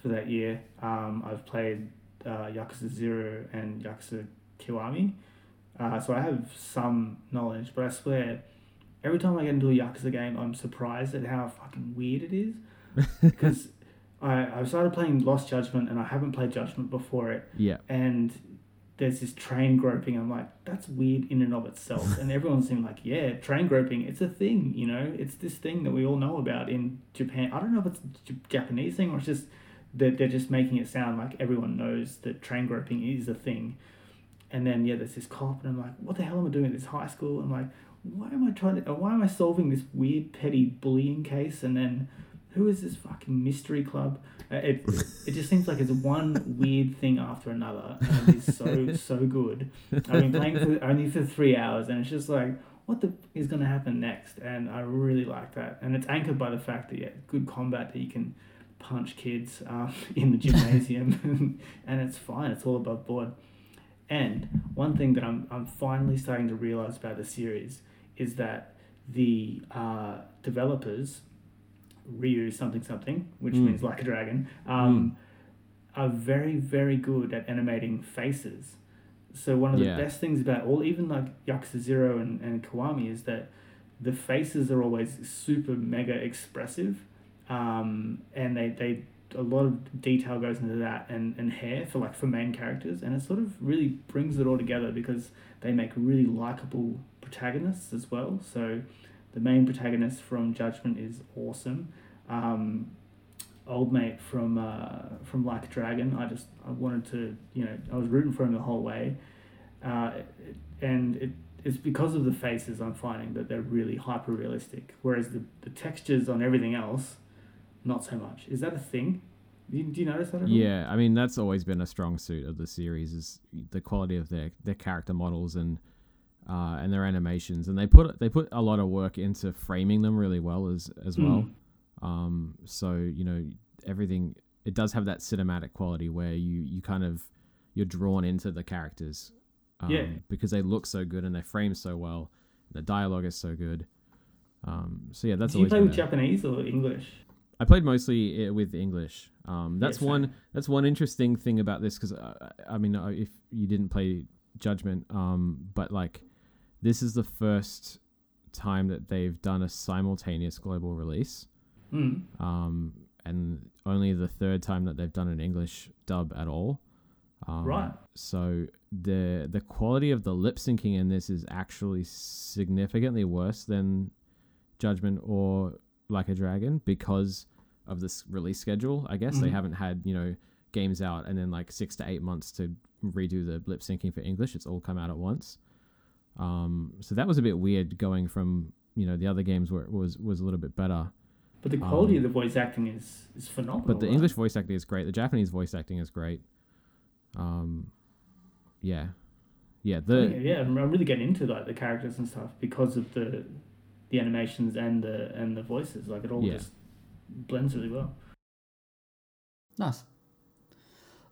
for that year. I've played Yakuza 0 and Yakuza Kiwami. So I have some knowledge, but I swear, every time I get into a Yakuza game, I'm surprised at how fucking weird it is. Because I started playing Lost Judgment, and I haven't played Judgment before it. Yeah. And there's this train groping. I'm like, that's weird in and of itself. And everyone seemed like, yeah, train groping, it's a thing, you know? It's this thing that we all know about in Japan. I don't know if it's a Japanese thing or it's just that they're just making it sound like everyone knows that train groping is a thing. And then, yeah, there's this cop, and I'm like, what the hell am I doing at this high school? I'm like, why am I solving this weird, petty bullying case? And then, who is this fucking mystery club? It just seems like it's one weird thing after another, and it's so, so good. I've been playing only for 3 hours, and it's just like, what is going to happen next? And I really like that. And it's anchored by the fact that, yeah, good combat that you can punch kids in the gymnasium, and it's fine. It's all above board. And one thing that I'm finally starting to realize about the series is that the developers, Ryu something, which means Like a Dragon, are very, very good at animating faces. So one of the best things about even like Yakuza 0 and Kiwami is that the faces are always super mega expressive, and they a lot of detail goes into that, and hair for main characters, and it sort of really brings it all together because they make really likable protagonists as well. So the main protagonist from Judgment is awesome. Old mate from Like a Dragon, I wanted to, you know, I was rooting for him the whole way, and it's because of the faces I'm finding that they're really hyper realistic, whereas the textures on everything else, not so much. Is that a thing? Do you notice that at all? Yeah, I mean, that's always been a strong suit of the series, is the quality of their character models and their animations, and they put a lot of work into framing them really well as well. So, you know, everything, it does have that cinematic quality where you kind of, you're drawn into the characters, because they look so good and they frame so well. The dialogue is so good. So yeah, that's always. Do you play with Japanese or English? I played mostly with English. That's one interesting thing about this, because I mean, if you didn't play Judgment, but like, this is the first time that they've done a simultaneous global release, and only the third time that they've done an English dub at all. Right. So the quality of the lip syncing in this is actually significantly worse than Judgment or Like a Dragon because of this release schedule. I guess they haven't had, you know, games out and then like 6 to 8 months to redo the lip syncing for English. It's all come out at once. So that was a bit weird, going from, you know, the other games where it was a little bit better. But the quality of the voice acting is phenomenal. But the English voice acting is great. The Japanese voice acting is great. I'm really getting into like the characters and stuff because of the animations and the voices, like it all just blends really well. Nice.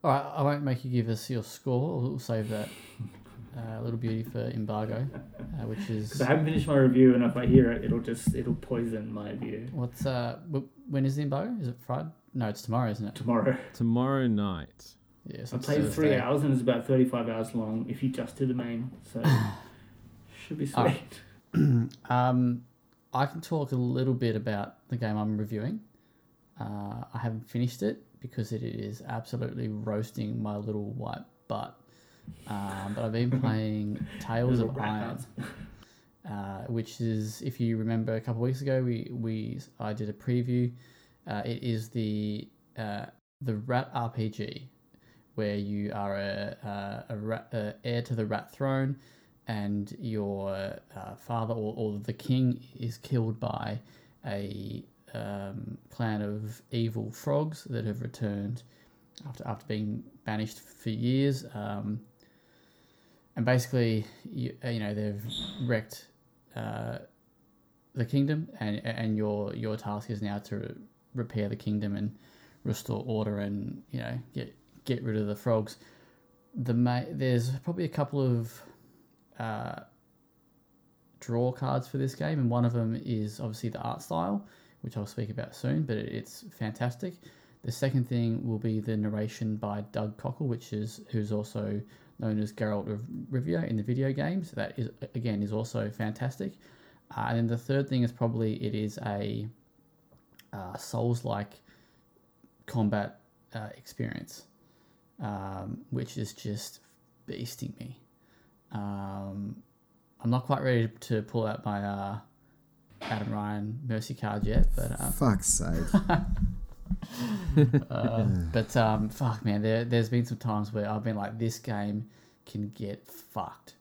All right, I won't make you give us your score. We'll save that little beauty for embargo, which is because I haven't finished my review, and if I hear it, it'll poison my view. What's when is the embargo? Is it Friday? No, it's tomorrow, isn't it? Tomorrow night. Yes, I played 3 hours and it's about 35 hours long if you just do the main. So should be sweet. Right. I can talk a little bit about the game I'm reviewing. I haven't finished it because it is absolutely roasting my little white butt. But I've been playing Tales of Iron, which is, if you remember, a couple of weeks ago, I did a preview. It is the rat RPG, where you are a heir to the rat throne, and your father or the king is killed by a clan of evil frogs that have returned after being banished for years. And basically, you know they've wrecked the kingdom, and your task is now to repair the kingdom and restore order, and you know get rid of the frogs. There's probably a couple of draw cards for this game, and one of them is obviously the art style, which I'll speak about soon, but it's fantastic. The second thing will be the narration by Doug Cockle, who's also known as Geralt of Rivia in the video games. That is, again, is also fantastic. And then the third thing is probably it is a Souls-like combat experience. Which is just beasting me. I'm not quite ready to pull out my Adam Ryan mercy card yet, but fuck's sake. But fuck, man, there's been some times where I've been like, this game can get fucked,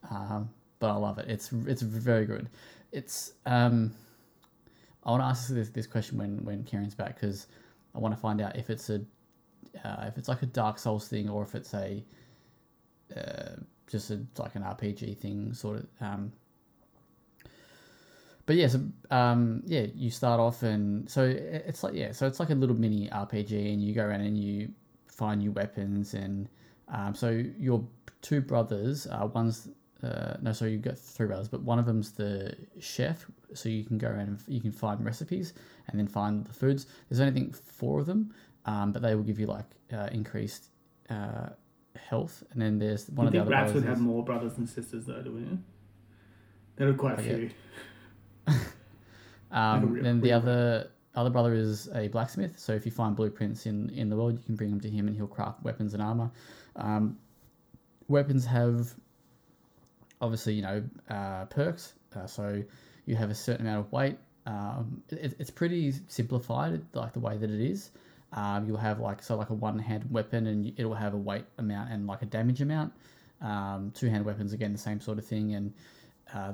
but I love it. It's very good. It's I want to ask this question when Kieran's back, because I want to find out if it's a if it's like a Dark Souls thing, or if it's a just like an RPG thing, sort of. But yeah, so you start off, and so it's like it's like a little mini RPG, and you go around and you find new weapons, and so your two brothers, you've got three brothers, but one of them's the chef, so you can go around and you can find recipes and then find the foods. There's only four of them. But they will give you like increased health, and then there's one of the other. I think rats would have more brothers and sisters, though, do we? There are quite a few. Then the other brother is a blacksmith, so if you find blueprints in the world, you can bring them to him, and he'll craft weapons and armor. Weapons have, obviously, perks. So you have a certain amount of weight. It's pretty simplified, like the way that it is. You'll have like a one-hand weapon, and it'll have a weight amount and like a damage amount. Two-hand weapons, again, the same sort of thing. And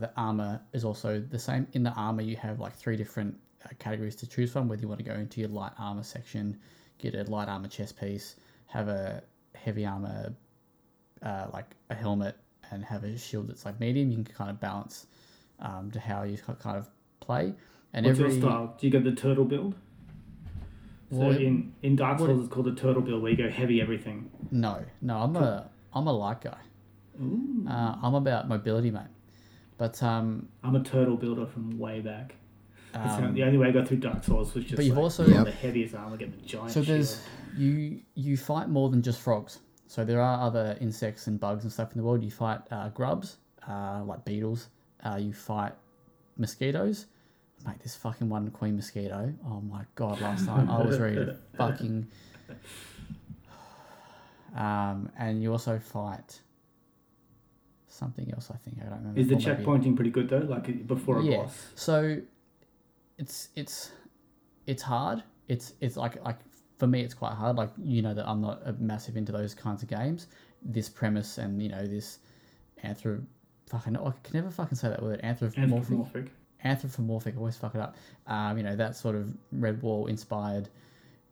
the armor is also the same. In the armor, you have like three different categories to choose from, whether you want to go into your light armor section, get a light armor chest piece, have a heavy armor, like a helmet, and have a shield that's like medium. You can kind of balance to how you kind of play. And what's your style? Do you get the turtle build? So in Dark Souls, it's called a turtle build, where you go heavy everything. No, I'm a light guy. Ooh. I'm about mobility, mate. But I'm a turtle builder from way back. The only way I got through Dark Souls was just. But you've also the heaviest armor, get the giant. So there's shield. You fight more than just frogs. So there are other insects and bugs and stuff in the world. You fight grubs, like beetles. You fight mosquitoes. Mate, this fucking one queen mosquito. Oh my god! Last time I was ready to fucking. And you also fight something else. I think I don't remember. Is the checkpointing pretty good though? Like before a boss. So, it's hard. It's like for me, it's quite hard. Like that I'm not massive into those kinds of games. This premise and this I can never fucking say that word. Anthropomorphic, I always fuck it up. That sort of Redwall inspired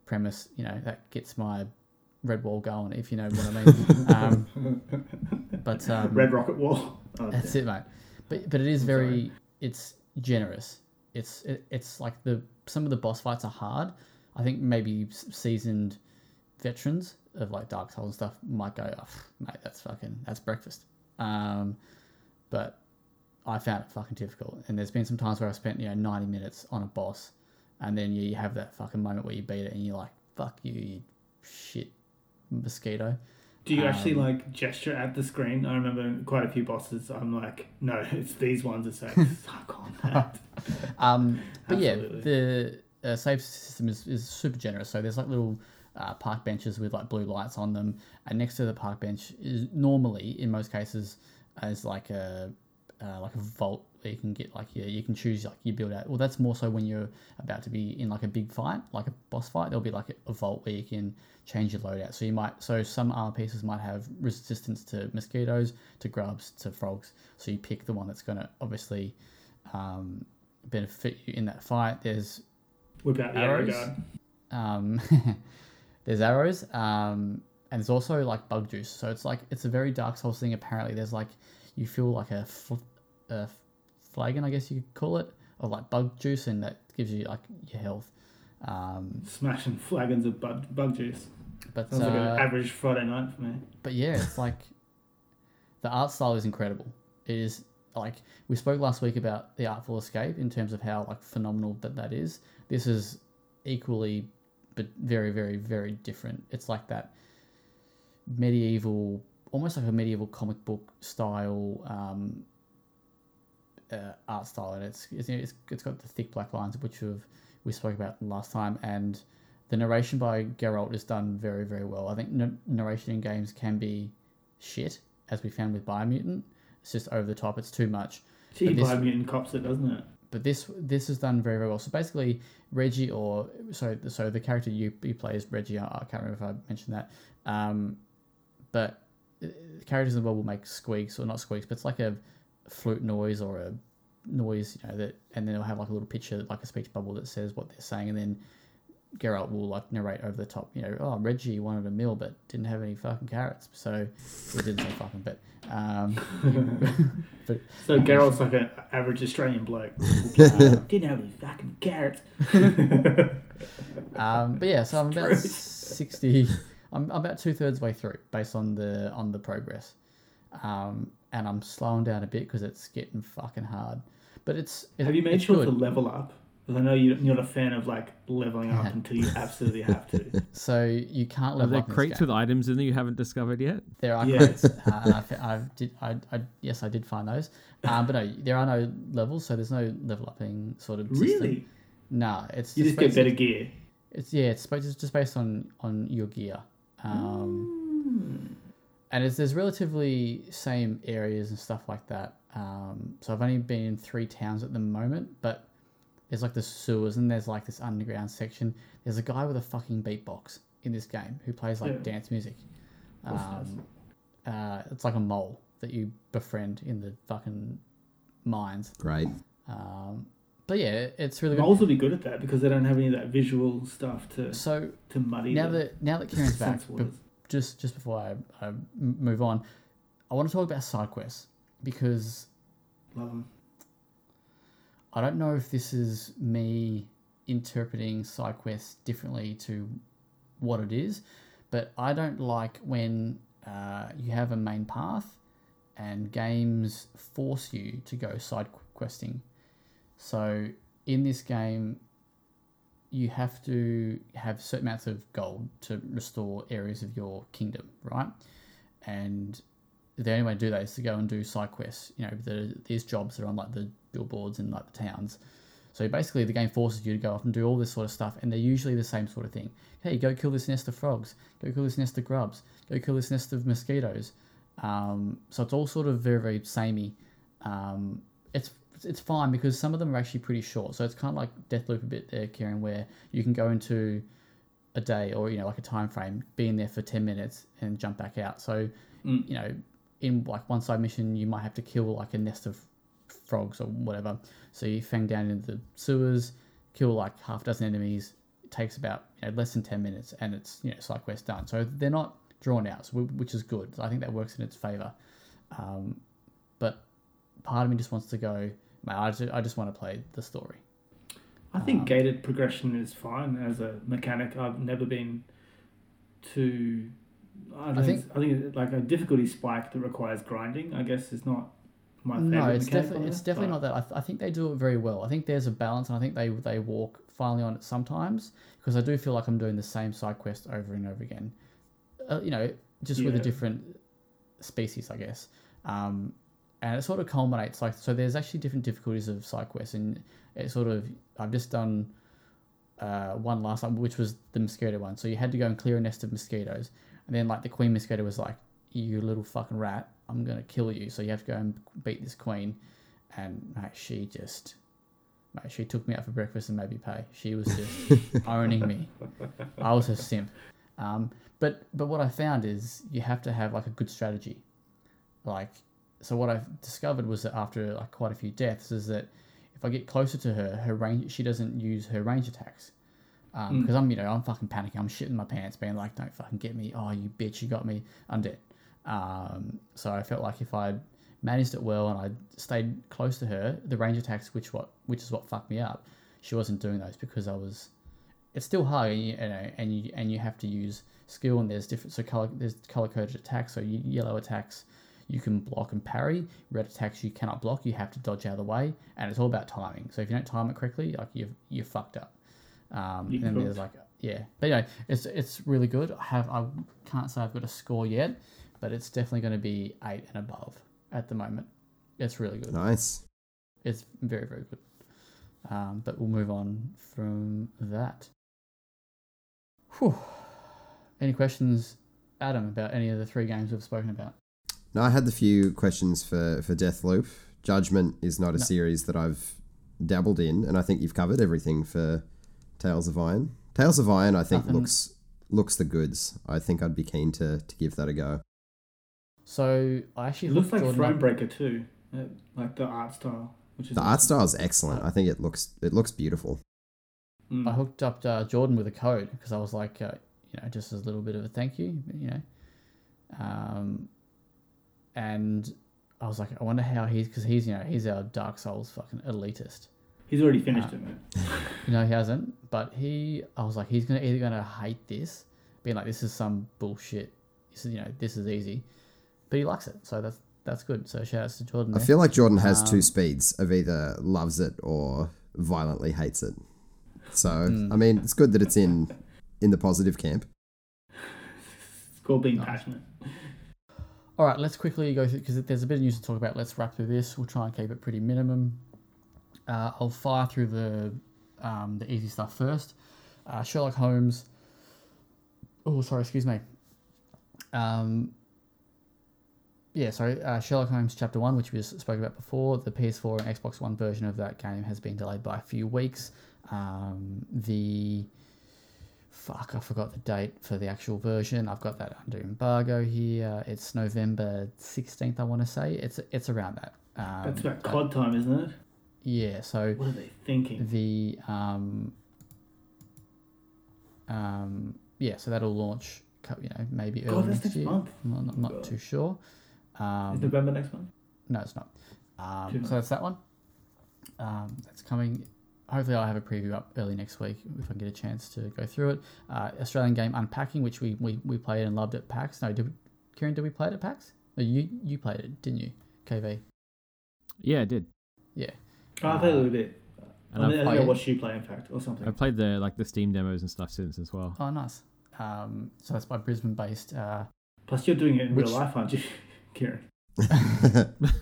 premise, that gets my Redwall going, if you know what I mean. But Red Rocket Wall. Oh, that's it, mate. But it is it's generous. It's like some of the boss fights are hard. I think maybe seasoned veterans of like Dark Souls and stuff might go, oh, mate, that's breakfast. But I found it fucking difficult, and there's been some times where I spent 90 minutes on a boss, and then you have that fucking moment where you beat it, and you're like, "Fuck you, you shit mosquito. Do you actually like gesture at the screen? I remember quite a few bosses. I'm like, no, it's these ones that say suck on that. But yeah, the save system is super generous. So there's like little park benches with like blue lights on them, and next to the park bench is normally, in most cases, is like a vault. You can get like you can choose like you build out. Well, that's more so when you're about to be in like a big fight, like a boss fight. There'll be like a vault where you can change your loadout. So you might some armor pieces might have resistance to mosquitoes, to grubs, to frogs. So you pick the one that's going to obviously benefit you in that fight. There's whip out the arrows. There's arrows, and there's also like bug juice. So it's like it's a very Dark Souls thing. Apparently, there's like you feel like a flagon, I guess you could call it, or like bug juice, and that gives you like your health. Smashing flagons of bug juice. But sounds like an average Friday night for me. But yeah, it's like the art style is incredible. It is like we spoke last week about The Artful Escape in terms of how like phenomenal that is. This is equally, but very, very, very different. It's like that medieval, almost like a medieval comic book style. Art style, and it's got the thick black lines, which we spoke about last time, and the narration by Geralt is done very, very well. I think narration in games can be shit, as we found with Biomutant. It's just over the top. It's too much. Gee, Biomutant cops it, doesn't it? But this is done very, very well. So basically, Reggie, or so the character you play is Reggie. I can't remember if I mentioned that. But characters in the world will make squeaks, or not squeaks, but it's like a flute noise or a noise, you know, that, and then they'll have like a little picture, like a speech bubble that says what they're saying, and then Geralt will like narrate over the top, you know, oh, Reggie wanted a meal but didn't have any fucking carrots, so he didn't say fucking, but but so Geralt's like an average Australian bloke. Didn't have any fucking carrots. But yeah, so I'm about 60. I'm about 2/3 way through based on the progress. And I'm slowing down a bit because it's getting fucking hard. But have you made sure to level up? Because I know you're not a fan of like leveling up until you absolutely have to. So you can't level up. Are there crates with items in there you haven't discovered yet? There are crates. Yes, I did find those. But no, there are no levels, so there's no level upping sort of system. Really? No, it's you just get better gear. It's just based on your gear. And there's relatively same areas and stuff like that. So I've only been in 3 towns at the moment, but there's like the sewers and there's like this underground section. There's a guy with a fucking beatbox in this game who plays like dance music. It's like a mole that you befriend in the fucking mines. Right. But yeah, it's really good. Moles will be good at that because they don't have any of that visual stuff to muddy. Now that Kieran's back. Just before I move on, I want to talk about side quests because I don't know if this is me interpreting side quests differently to what it is, but I don't like when you have a main path and games force you to go side questing. So in this game, you have to have certain amounts of gold to restore areas of your kingdom, right? And the only way to do that is to go and do side quests. You know, these jobs are on like the billboards and like the towns. So basically the game forces you to go off and do all this sort of stuff, and they're usually the same sort of thing. Hey, go kill this nest of frogs. Go kill this nest of grubs. Go kill this nest of mosquitoes. So it's all sort of very, very samey. It's fine because some of them are actually pretty short. So it's kind of like Deathloop a bit there, Kieran, where you can go into a day or, you know, like a time frame, be in there for 10 minutes and jump back out. So, you know, in like one side mission, you might have to kill like a nest of frogs or whatever. So you fang down into the sewers, kill like half a dozen enemies. It takes about, you know, less than 10 minutes and it's, you know, side quest done. So they're not drawn out, which is good. I think that works in its favor. But part of me just wants to go, I just want to play the story. I think gated progression is fine as a mechanic. I've never been too... I think like a difficulty spike that requires grinding, I guess, is not my favourite mechanic. No, it's definitely not that. I think they do it very well. I think there's a balance, and I think they walk finely on it sometimes, because I do feel like I'm doing the same side quest over and over again. with a different species, I guess. And it sort of culminates, so there's actually different difficulties of side quests, and it sort of, I've just done one last time, which was the mosquito one. So you had to go and clear a nest of mosquitoes, and then the queen mosquito was like, you little fucking rat, I'm going to kill you. So you have to go and beat this queen, and she took me out for breakfast and made me pay. She was just owning me. I was her simp. But what I found is you have to have a good strategy. So what I've discovered was that after quite a few deaths is that if I get closer to her, she doesn't use her range attacks. Because I'm fucking panicking. I'm shitting my pants, being like, don't fucking get me. Oh, you bitch, you got me. I'm dead. So I felt like if I managed it well and I stayed close to her, the range attacks, which is what fucked me up, she wasn't doing those because I was... It's still hard, and you have to use skill, and there's different... So there's color-coded attacks. So yellow attacks, you can block and parry. Red attacks, you cannot block. You have to dodge out of the way. And it's all about timing. So if you don't time it correctly, you're fucked up. But anyway, it's really good. I can't say I've got a score yet, but it's definitely going to be 8 and above at the moment. It's really good. Nice. It's very, very good. But we'll move on from that. Whew. Any questions, Adam, about any of the three games we've spoken about? No, I had the few questions for Deathloop. Judgment is not a series that I've dabbled in, and I think you've covered everything for Tales of Iron. Tales of Iron, I think, looks the goods. I think I'd be keen to give that a go. So I actually looks like Thronebreaker too, the art style. Art style is excellent. I think it looks beautiful. I hooked up Jordan with a code because I was like, just as a little bit of a thank you, And I was like, I wonder how he's our Dark Souls fucking elitist. He's already finished it, man. No, he hasn't. But I was like, he's either gonna hate this, being like, this is some bullshit. This is, this is easy. But he likes it, so that's good. So shout outs to Jordan. I feel like Jordan has two speeds of either loves it or violently hates it. So I mean, it's good that it's in the positive camp. It's called being passionate. All right, let's quickly go through, because there's a bit of news to talk about. Let's wrap through this. We'll try and keep it pretty minimum. I'll fire through the easy stuff first. Sherlock Holmes. Oh, sorry, excuse me. Sherlock Holmes Chapter 1, which we just spoke about before. The PS4 and Xbox One version of that game has been delayed by a few weeks. I forgot the date for the actual version. I've got that under embargo here. It's November 16th, I want to say. It's around that. That's about COD time, isn't it? Yeah, so... What are they thinking? The... so that'll launch, maybe early next year. Month. I'm not too sure. Is November next month? No, it's not. So that's that one. That's coming... Hopefully I'll have a preview up early next week if I get a chance to go through it. Australian game Unpacking, which we played and loved at PAX. No, Kieran, did we play it at PAX? No, you played it, didn't you, KV? Yeah, I did. Yeah. I played a little bit. And I watched you play, in fact, or something. I played the Steam demos and stuff since as well. Oh, nice. So that's by Brisbane-based... Plus you're doing it in real life, aren't you, Kieran?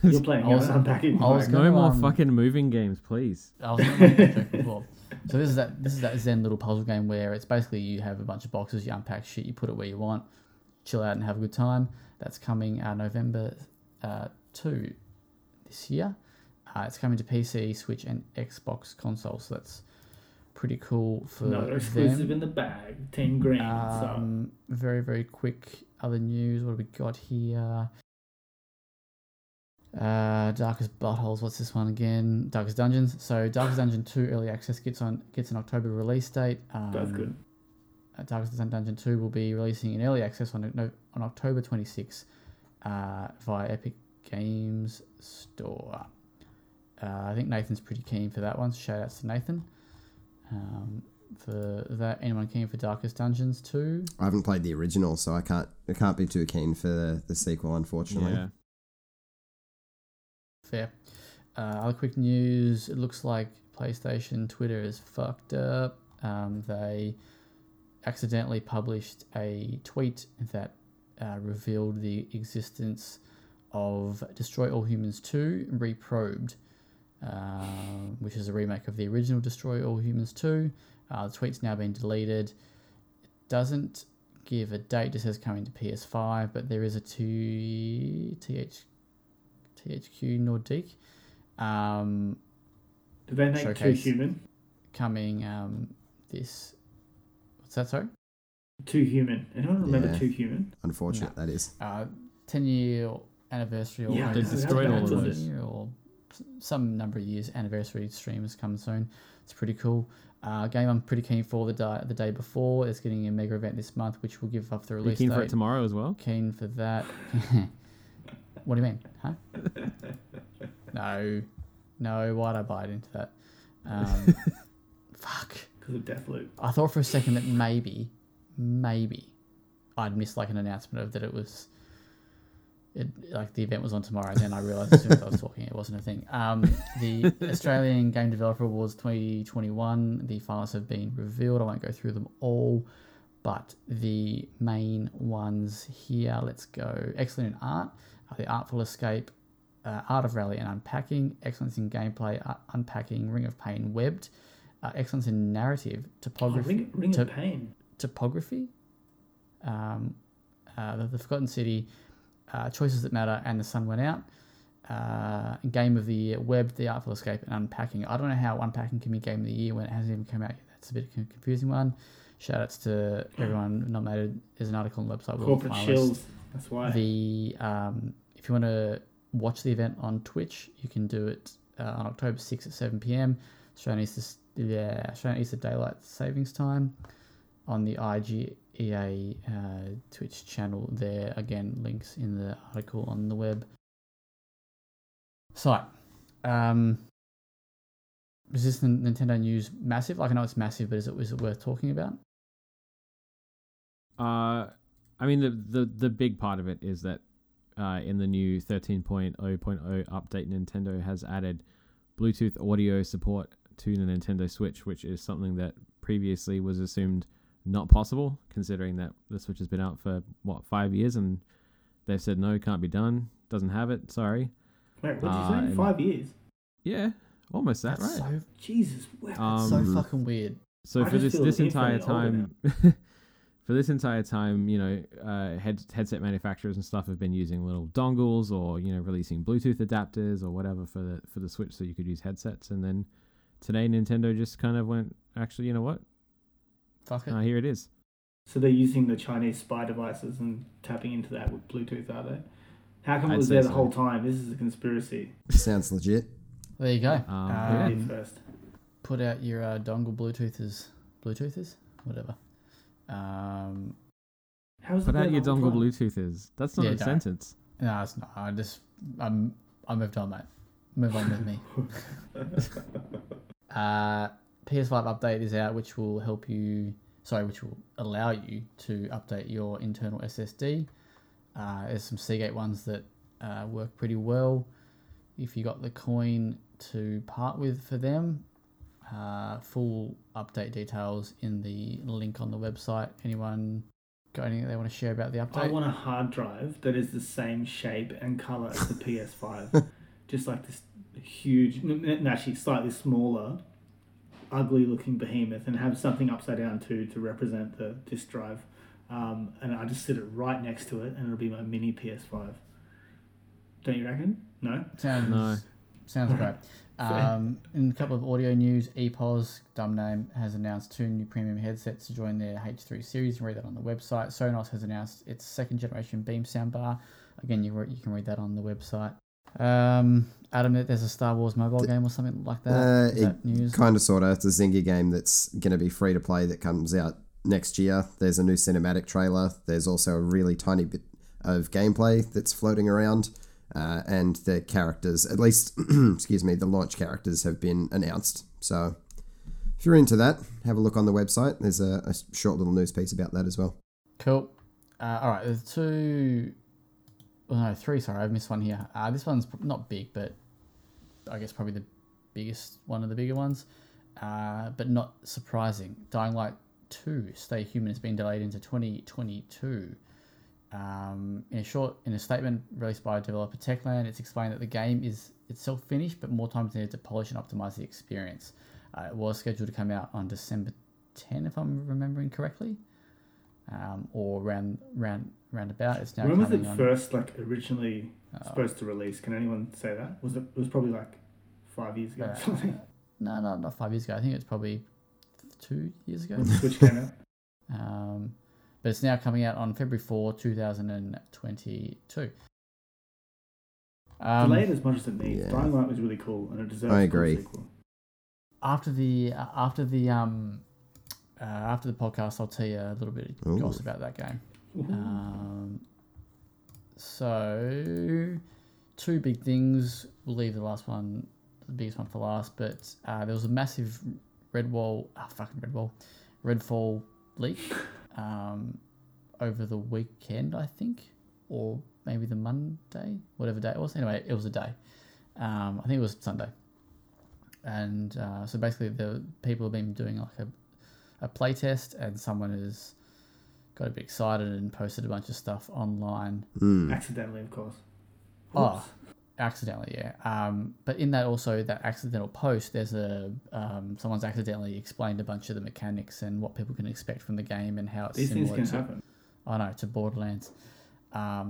You're playing Unpacking. No more fucking moving games, please. I was going to joke before. So this is that zen little puzzle game where it's basically you have a bunch of boxes, you unpack shit, you put it where you want, chill out and have a good time. That's coming November 2 this year. It's coming to PC, Switch and Xbox consoles, so that's pretty cool for them. Another exclusive in the bag, 10 grand. Very, very quick other news. What have we got here? Darkest Buttholes, what's this one again? Darkest Dungeons. So Darkest Dungeon 2 early access gets an October release date. That's good. Darkest Dungeon 2 will be releasing in early access on October 26th via Epic Games Store. I think Nathan's pretty keen for that one. Shout outs to Nathan for that. Anyone keen for Darkest Dungeons 2? I haven't played the original, so I can't be too keen for the sequel, unfortunately. Yeah. Fair. Other quick news. It looks like PlayStation Twitter is fucked up. They accidentally published a tweet that revealed the existence of Destroy All Humans 2 Reprobed, which is a remake of the original Destroy All Humans 2. The tweet's now been deleted. It doesn't give a date, just says coming to PS5, but there is a THQ Nordic did they make Two Human coming this what's that sorry Two Human anyone remember Two Human? Unfortunate no. That is 10-year anniversary or they destroyed all of this or some number of years anniversary stream has come soon. It's pretty cool. Game I'm pretty keen for the day before. It's getting a mega event this month, which will give up the release date. Keen for it tomorrow as well? Keen for that. What do you mean? Huh? No. Why'd I buy it into that? Fuck. Because of Deathloop. I thought for a second that maybe I'd miss like an announcement of that the event was on tomorrow, and then I realised as soon as I was talking, it wasn't a thing. The Australian Game Developer Awards 2021, the finalists have been revealed. I won't go through them all, but the main ones here, let's go. Excellent in Art, The Artful Escape, Art of Rally and Unpacking, Excellence in Gameplay, Unpacking, Ring of Pain, Webbed, Excellence in Narrative, Topography. Ring of Pain. Topography? The Forgotten City, Choices That Matter, and The Sun Went Out. Game of the Year, Webbed, The Artful Escape, and Unpacking. I don't know how Unpacking can be Game of the Year when it hasn't even come out yet. That's a bit of a confusing one. Shoutouts to everyone nominated. There's an article on the website. Corporate Shield. That's why. If you want to watch the event on Twitch, you can do it on October 6th at 7pm. Australian Eastern Daylight Savings Time on the IGEA Twitch channel there. Again, links in the article on the web. So, is this Nintendo news massive? Like, I know it's massive, but is it worth talking about? I mean, the big part of it is that in the new 13.0.0 update, Nintendo has added Bluetooth audio support to the Nintendo Switch, which is something that previously was assumed not possible, considering that the Switch has been out for 5 years, and they've said no, can't be done, doesn't have it, sorry. Wait, what did you say? 5 years? Yeah, almost that. That's right. Jesus, wow, that's so fucking weird. So for this entire time, you know, headset manufacturers and stuff have been using little dongles or, you know, releasing Bluetooth adapters or whatever for the Switch, so you could use headsets. And then today, Nintendo just kind of went, actually, you know what? Fuck it. Here it is. So they're using the Chinese spy devices and tapping into that with Bluetooth, are they? How come it was there the whole time? This is a conspiracy. Sounds legit. There you go. First. Put out your dongle Bluetoothers? Whatever. Put out your dongle Bluetoothers. That's not a sentence. No, it's not. I moved on, mate. Move on with me. PS5 update is out, which will allow you to update your internal SSD. There's some Seagate ones that work pretty well if you got the coin to part with for them. Full update details in the link on the website. Anyone got anything they want to share about the update? I want a hard drive that is the same shape and color as the PS5. Just like this huge, actually slightly smaller, ugly-looking behemoth, and have something upside down too to represent the disk drive. And I just sit it right next to it, and it'll be my mini PS5. Don't you reckon? No. Sounds great. In a couple of audio news, EPOS, dumb name, has announced 2 new premium headsets to join their H3 series. You can read that on the website. Sonos has announced its 2nd generation Beam soundbar. Again, you can read that on the website. Adam, there's a Star Wars mobile game or something like that. Kind of, sort of. It's a Zynga game that's going to be free to play that comes out next year. There's a new cinematic trailer. There's also a really tiny bit of gameplay that's floating around. And the characters, at least, the launch characters have been announced. So if you're into that, have a look on the website. There's a short little news piece about that as well. Cool. All right, there's 3, sorry, I've missed one here. This one's not big, but I guess probably the biggest, one of the bigger ones, but not surprising. Dying Light 2, Stay Human, has been delayed into 2022. In a statement released by developer Techland, it's explained that the game is itself finished, but more time is needed to polish and optimize the experience. It was scheduled to come out on December 10, if I'm remembering correctly, or roundabout. It's now. When was it originally supposed to release? Can anyone say that? It was probably like 5 years ago or something. No, not 5 years ago. I think it's probably 2 years ago. Which came out. But it's now coming out on February 4, 2022. Delayed as much as it needs. Yeah. Dying Light was really cool, and it deserves a good sequel. After the podcast, I'll tell you a little bit of gossip about that game. So, two big things. We'll leave the biggest one for last. But there was a massive Redfall leak. Over the weekend, I think, or maybe the Monday, whatever day it was. Anyway, it was a day. I think it was Sunday. And so basically the people have been doing like a play test, and someone has got a bit excited and posted a bunch of stuff online. Accidentally, of course. Oops. Oh, accidentally, yeah. But in that also, that accidental post, there's someone's accidentally explained a bunch of the mechanics and what people can expect from the game and how it's similar to Borderlands.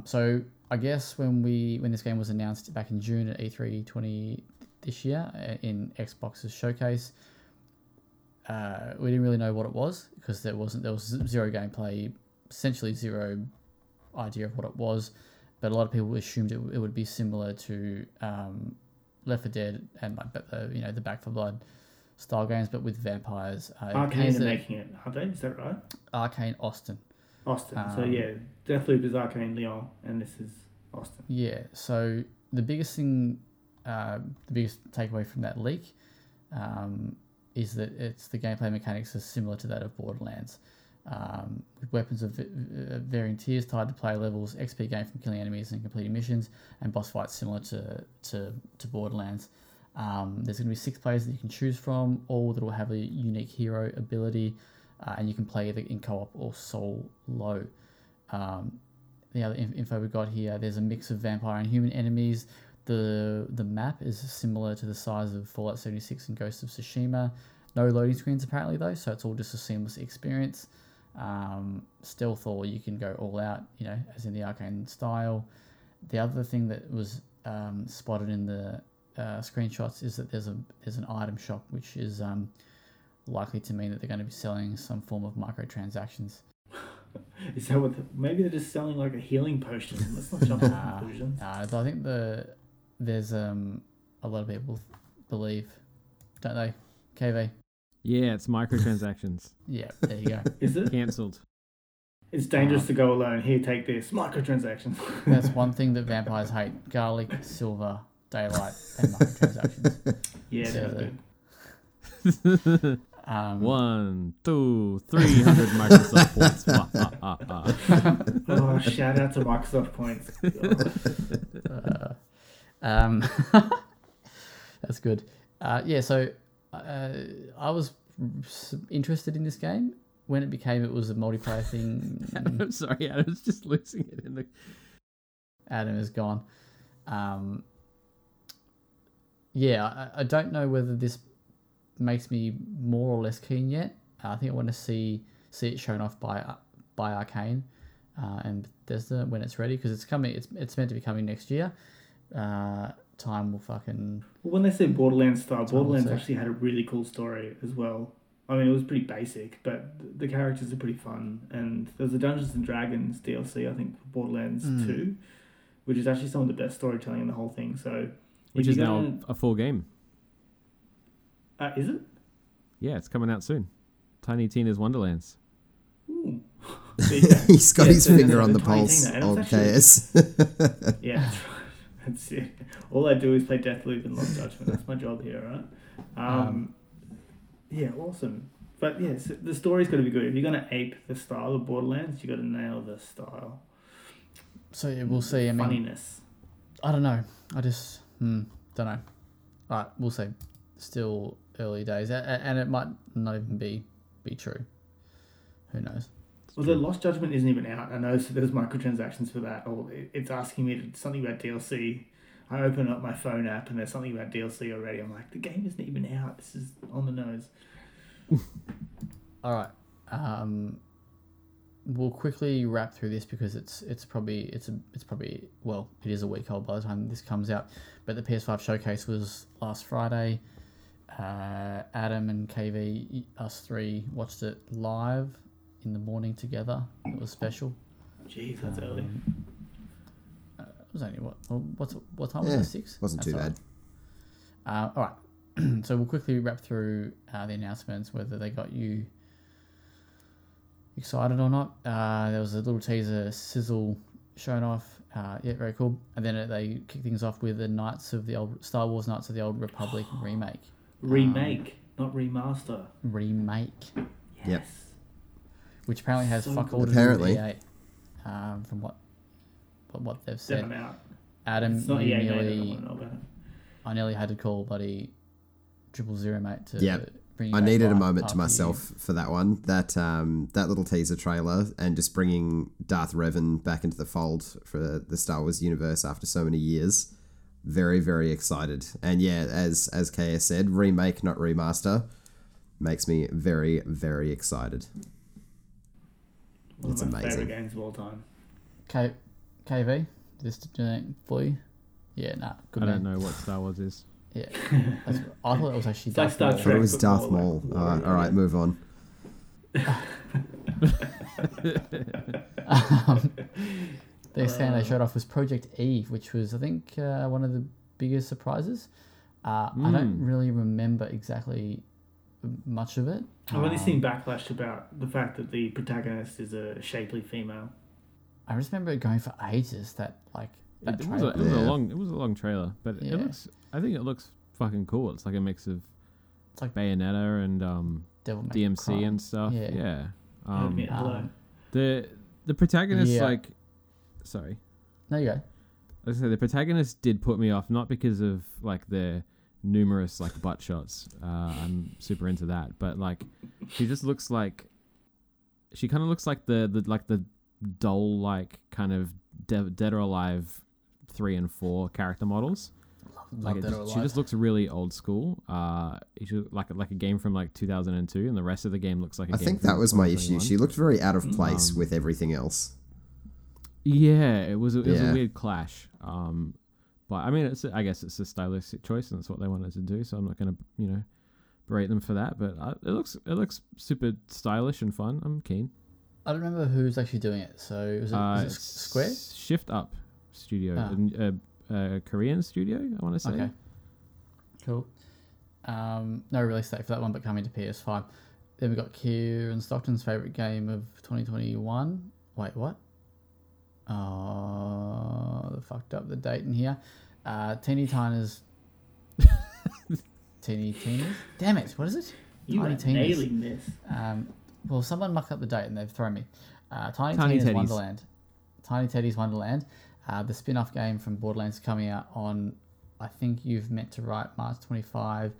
So I guess when this game was announced back in June at E3 20 this year in Xbox's showcase, we didn't really know what it was because there was zero gameplay, essentially zero idea of what it was. But a lot of people assumed it would be similar to Left 4 Dead and the Back 4 Blood style games, but with vampires. Arcane are making it, aren't they? Is that right? Arcane Austin. So yeah, Deathloop is Arcane Lyon, and this is Austin. Yeah. So the biggest takeaway from that leak is that the gameplay mechanics are similar to that of Borderlands. With weapons of varying tiers tied to player levels, XP gained from killing enemies and completing missions, and boss fights similar to Borderlands. There's going to be 6 players that you can choose from, all that will have a unique hero ability, and you can play either in co-op or solo. The other info we got here, there's a mix of vampire and human enemies. The map is similar to the size of Fallout 76 and Ghost of Tsushima. No loading screens apparently though, so it's all just a seamless experience. Stealth, or you can go all out, as in the Arcane style. The other thing that was spotted in the screenshots is that there's an item shop, which is likely to mean that they're going to be selling some form of microtransactions. Is that maybe they're just selling like a healing potion? Let's not jump to conclusions. So I think there's a lot of people believe, don't they, KV? Yeah, it's microtransactions. Yeah, there you go. Is it? Cancelled. It's dangerous to go alone. Here, take this. Microtransactions. That's one thing that vampires hate. Garlic, silver, daylight, and microtransactions. Yeah, that's good. 1, 2, 300 Microsoft points. Oh, shout out to Microsoft points. Oh. That's good. I was interested in this game when it was a multiplayer thing. I'm sorry, Adam's just losing it in the. Adam is gone. I don't know whether this makes me more or less keen yet. I think I want to see it shown off by Arcane and Bethesda when it's ready, because it's coming. It's meant to be coming next year. Time will fucking. Well, when they say Borderlands style, Borderlands actually had a really cool story as well. I mean, it was pretty basic, but the characters are pretty fun. And there's a Dungeons and Dragons DLC, I think, for Borderlands 2, which is actually some of the best storytelling in the whole thing. So, which is now a full game. Is it? Yeah, it's coming out soon. Tiny Tina's Wonderlands. Ooh. He's got his finger on the pulse of chaos. Yeah. That's it. All I do is play Deathloop and Lost Judgment. That's my job here, right? Yeah, awesome. But yes, yeah, so the story's got to be good. If you're going to ape the style of Borderlands, you got to nail the style. So yeah, we'll see. I mean, funniness. I don't know. I just don't know. All right, we'll see. Still early days, and it might not even be true. who knows? Well, the Lost Judgment isn't even out. I know there's microtransactions for that. Or it's asking me to something about DLC. I open up my phone app and there's something about DLC already. I'm like, the game isn't even out. This is on the nose. All right. We'll quickly wrap through this because it is a week old by the time this comes out. But the PS5 showcase was last Friday. Adam and KV, us three, watched it live in the morning together. It was special. Jeez, that's early. It was only what time was it? 6? Wasn't too bad. All right, so we'll quickly wrap through the announcements, whether they got you excited or not. There was a little teaser sizzle shown off. Very cool. And then they kick things off with the Star Wars Knights of the Old Republic remake. Remake, not remaster. Remake. Yes. Yep. Which apparently has fuck all to do with EA, from what they've said. Adam, I nearly had to call buddy 000 mate to bring you. I needed a moment to myself for that one. That little teaser trailer and just bringing Darth Revan back into the fold for the Star Wars universe after so many years. Very, very excited. And as KS said, remake, not remaster, makes me very, very excited. It's amazing. Favorite games of all time. KV, this doing for you? Yeah, nah. Good I don't know what Star Wars is. Yeah, I thought it was actually Darth Maul. I thought it was Darth Maul. All right, move on. The next thing they showed off was Project Eve, which was, I think, one of the biggest surprises. I don't really remember exactly much of it. I've only seen backlash about the fact that the protagonist is a shapely female. I just remember it going for ages. It was a long trailer, but it looks. I think it looks fucking cool. It's like a mix of, it's like Bayonetta and DMC and stuff. Yeah, yeah. The protagonist sorry. No, you go. I was gonna say the protagonist did put me off, not because of their numerous butt shots. I'm super into that, but she just looks like she kind of looks like the doll kind of Dead or Alive 3 and 4 character models. She just looks really old school. Like a game from 2002, and the rest of the game looks like. I think that was my issue. She looked very out of place with everything else. Yeah, it was a weird clash. But I mean, I guess it's a stylistic choice, and it's what they wanted to do. So I'm not going to berate them for that. But it looks super stylish and fun. I'm keen. I don't remember who's actually doing it. So was it Square? Shift Up Studio, a Korean studio, I want to say. Okay. Cool. No release date for that one, but coming to PS5. Then we got Kieran Stockton's favorite game of 2021. Wait, what? Oh, they fucked up the date in here. Tiny Tina's? Damn it, what is it? You are nailing this. Well, someone mucked up the date and they've thrown me. Tiny Teddy's Wonderland. The spin-off game from Borderlands coming out on, I think you've meant to write March 25.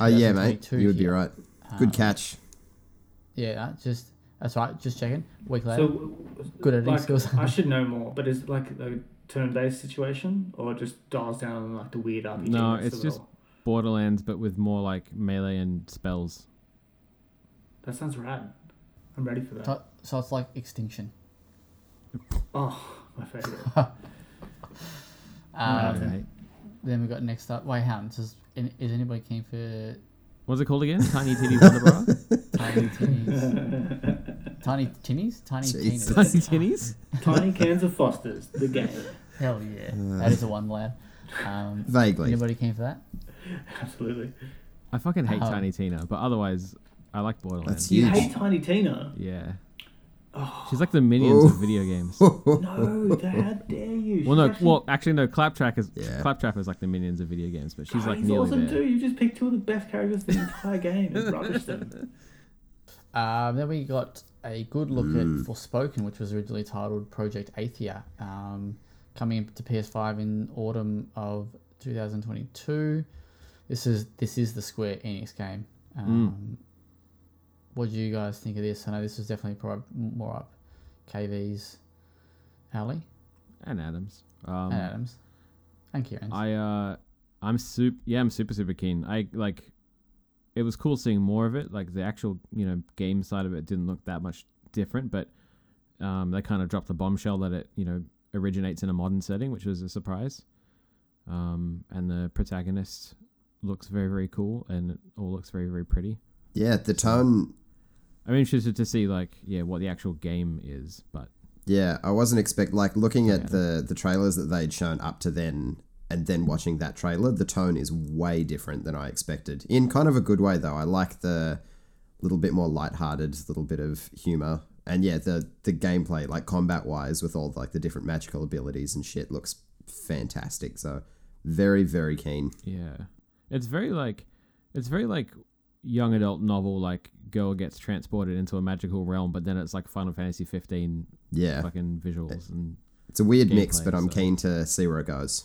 Oh, yeah, mate. You would be right. Good catch. Yeah, that's right. Just checking. Week later. So, good editing skills. I should know more, but is it a turn-based situation or just dials down on the weird RPG? No, it's just Borderlands, but with more melee and spells. That sounds rad. I'm ready for that. So it's like Extinction. Oh, my favorite. Then we got next up. Wait, how is anybody keen for? What's it called again? Tiny Titties on the Bra? Tiny Titties. Tiny Tinnies? Tiny Tinies. Tiny Tinnies? Tiny Cans of Fosters, the game. Hell yeah. That is the one, lad. Vaguely. Anybody keen for that? Absolutely. I fucking hate Tiny Tina, but otherwise, I like Borderlands. You hate Tiny Tina? Yeah. Oh. She's like the minions of video games. No, how dare you? Well, actually, Claptrap is like the minions of video games, but she's he's nearly awesome there. Too. You just picked two of the best characters in the entire game and rubbish them. Then we got a good look at Forspoken, which was originally titled Project Aethia, coming to PS5 in autumn of 2022. This is the Square Enix game. What do you guys think of this? I know this was definitely probably more up KV's alley. And Adams. And Kieran's. I'm super, super keen. It was cool seeing more of it. Like, the actual, game side of it didn't look that much different, but they kind of dropped the bombshell that it, originates in a modern setting, which was a surprise. And the protagonist looks very, very cool, and it all looks very, very pretty. Yeah, the tone... I'm interested to see, what the actual game is, but... Yeah, I wasn't expecting... looking at the trailers that they'd shown up to then... And then watching that trailer, the tone is way different than I expected. In kind of a good way, though. I like the little bit more lighthearted, little bit of humor. And yeah, the gameplay, combat-wise, with all the different magical abilities and shit, looks fantastic. So, very, very keen. Yeah. It's very young adult novel, girl gets transported into a magical realm, but then it's Final Fantasy 15 fucking visuals. And it's a weird mix, but I'm keen to see where it goes.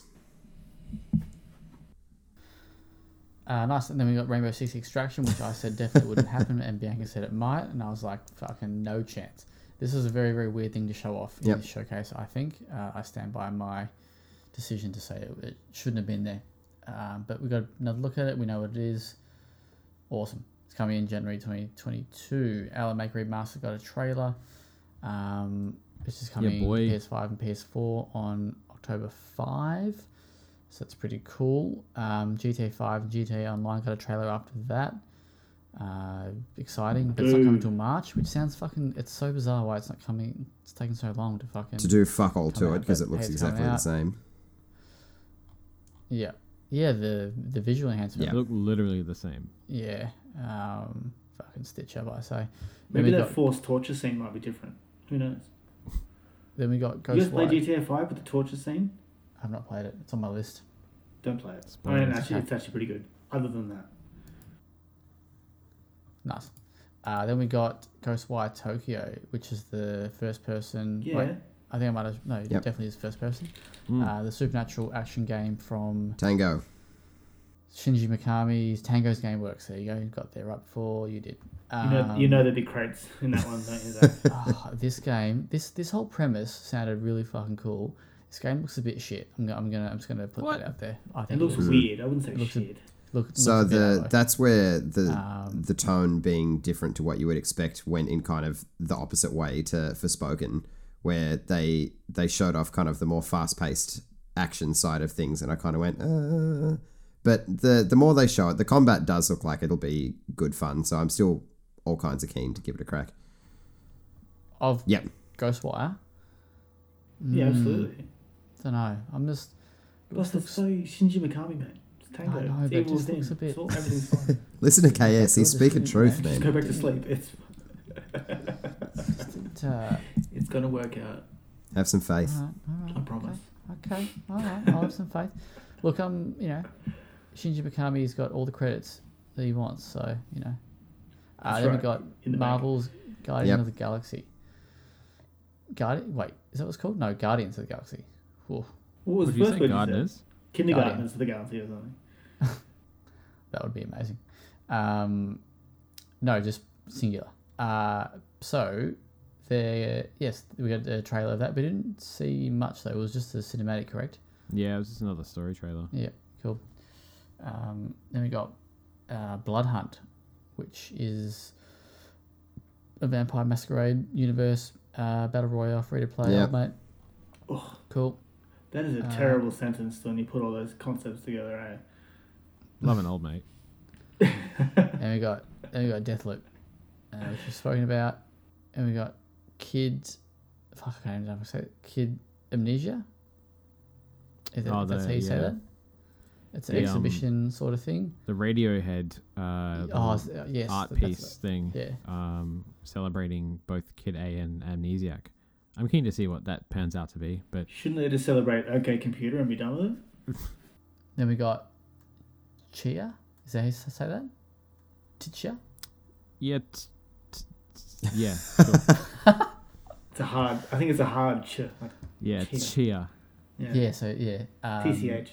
Nice. And then we got Rainbow Six Extraction, which I said definitely wouldn't happen, and Bianca said it might, and I was like, fucking no chance. This is a very, very weird thing to show off in this showcase, I think. I stand by my decision to say it shouldn't have been there. But we got another look at it. We know what it is. Awesome. It's coming in January 2022. Alan Wake Remastered got a trailer. It's just coming PS5 and PS4 on October 5. So that's pretty cool. GTA 5 and GTA Online got a trailer after that. Exciting, but it's not coming until March, which sounds fucking... It's so bizarre why it's not coming... It's taking so long to fucking... To do fuck all to it, because it looks exactly the same. Yeah. Yeah, the visual enhancement. Yeah, they look literally the same. Yeah. Fucking stitch up, I say. Maybe that forced torture scene might be different. Who knows? Then we got Ghostlight. You guys play GTA 5 with the torture scene? I've not played it. It's on my list. Don't play it. It's actually pretty good. Other than that. Nice. Then we got Ghostwire Tokyo, which is the first person... Yeah. Wait, I think I might have... No, it definitely is first person. Mm. The supernatural action game from... Tango. Shinji Mikami's Tango's Gameworks. There you go. You got there right before you did. You know the big crates in that one, don't you? This game... This whole premise sounded really fucking cool. This game looks a bit shit. I'm just gonna put that out there. I think it looks weird. I wouldn't say shit. That's where the tone being different to what you would expect went in kind of the opposite way to Forspoken, where they showed off kind of the more fast paced action side of things, and I kind of went, but the more they show it, the combat does look like it'll be good fun. So I'm still all kinds of keen to give it a crack. Ghostwire. Yeah, absolutely. Don't know. I'm just. Plus, it's so Shinji Mikami, man. It's Tango. I know, but just looks a bit. Everything's fine. Listen to KS. He's speaking truth, man. Just go back to sleep. It's gonna work out. Have some faith. All right, I promise. Okay. All right. I'll have some faith. Look, Shinji Mikami's got all the credits that he wants, so then we got Marvel's Guardian of the Galaxy. Wait, is that what it's called? No, Guardians of the Galaxy. Whoa. What was the first word Gardeners? Kindergartners of the Galaxy or something. That would be amazing. No, just singular. So we got a trailer of that, but didn't see much though. It was just a cinematic, correct? Yeah, it was just another story trailer. Yeah, cool. Then we got Blood Hunt, which is a Vampire Masquerade universe battle royale, free to play, mate. Oh, cool. That is a terrible sentence when you put all those concepts together, eh? Love an old mate. and we got Deathloop, which we've spoken about, and we got Kid Amnesia. That's how you say that. It's an exhibition sort of thing. The Radiohead art piece thing. Yeah. Celebrating both Kid A and Amnesiac. I'm keen to see what that pans out to be. But shouldn't they just celebrate OK Computer and be done with it? Then we got Chia. Is that how you say that? Tichia? Yeah. Yeah. Sure. I think it's a hard ch. Yeah, Chia. Yeah, so yeah. TCH.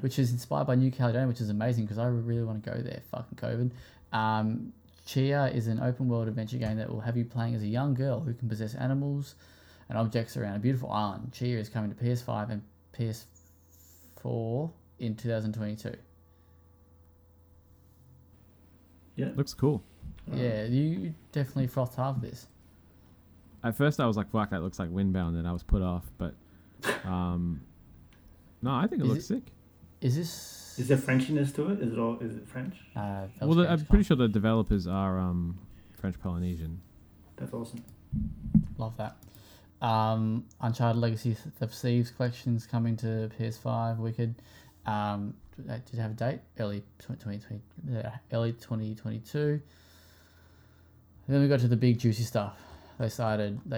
Which is inspired by New Caledonia, which is amazing because I really want to go there. Fucking COVID. Chia is an open-world adventure game that will have you playing as a young girl who can possess animals and objects around a beautiful island. Chia is coming to PS5 and PS4 in 2022. Yeah, looks cool. Yeah, you definitely frothed half this. At first I was like, fuck, that looks like Windbound, and I was put off, but no, I think it looks sick. Is this... Is there Frenchiness to it? Is it French? I'm pretty sure the developers are French Polynesian. That's awesome. Love that. Uncharted Legacy of Thieves Collection's coming to PS5, Wicked. Did it have a date? Early 2022. Then we got to the big juicy stuff. They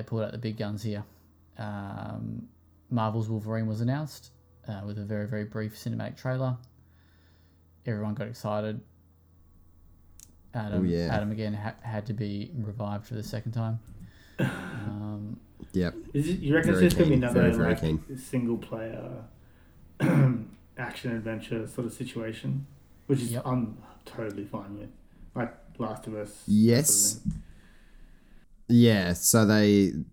pulled out the big guns here. Marvel's Wolverine was announced with a very, very brief cinematic trailer. Everyone got excited. Adam again had to be revived for the second time. Yep. You reckon it's just going to be another single player action adventure sort of situation, which is I'm totally fine with, like Last of Us. Yes. Sort of. Yeah. So one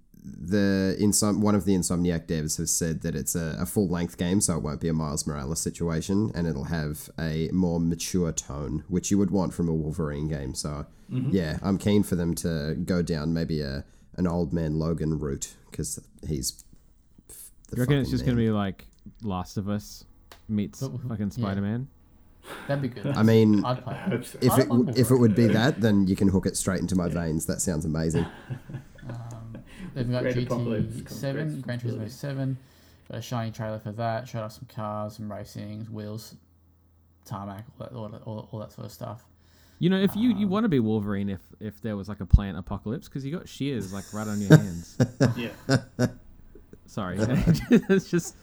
of the Insomniac devs has said that it's a full length game, so it won't be a Miles Morales situation, and it'll have a more mature tone, which you would want from a Wolverine game. So yeah, I'm keen for them to go down maybe an old man Logan route, because he's. You reckon it's just going to be like Last of Us meets fucking Spider-Man? Yeah. That'd be good. I mean, if it would be that, then you can hook it straight into my veins. That sounds amazing. They've got GTA 7, Gran Turismo 7, got a shiny trailer for that, showed off some cars, some racing, wheels, tarmac, all that sort of stuff. You know, if you want to be Wolverine, if there was like a plant apocalypse, because you got shears like right on your hands. Yeah. Sorry, it's just.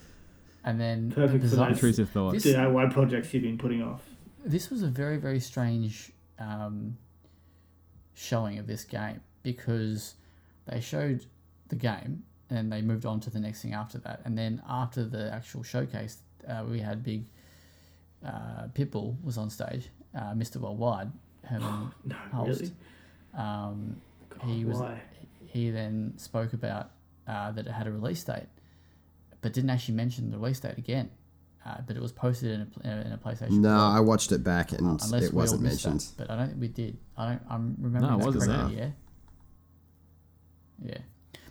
And then perfect for intrusive thoughts. This DIY projects you've been putting off. This was a very, very strange showing of this game, because they showed the game and they moved on to the next thing after that. And then after the actual showcase, we had big Pitbull was on stage, Mr. Worldwide. Herman Hulst. Really? God, why? He then spoke about that it had a release date, but didn't actually mention the release date again. But it was posted in a PlayStation. No, blog. I watched it back and it wasn't mentioned. But I don't think we did. I'm remembering that correctly. Yeah.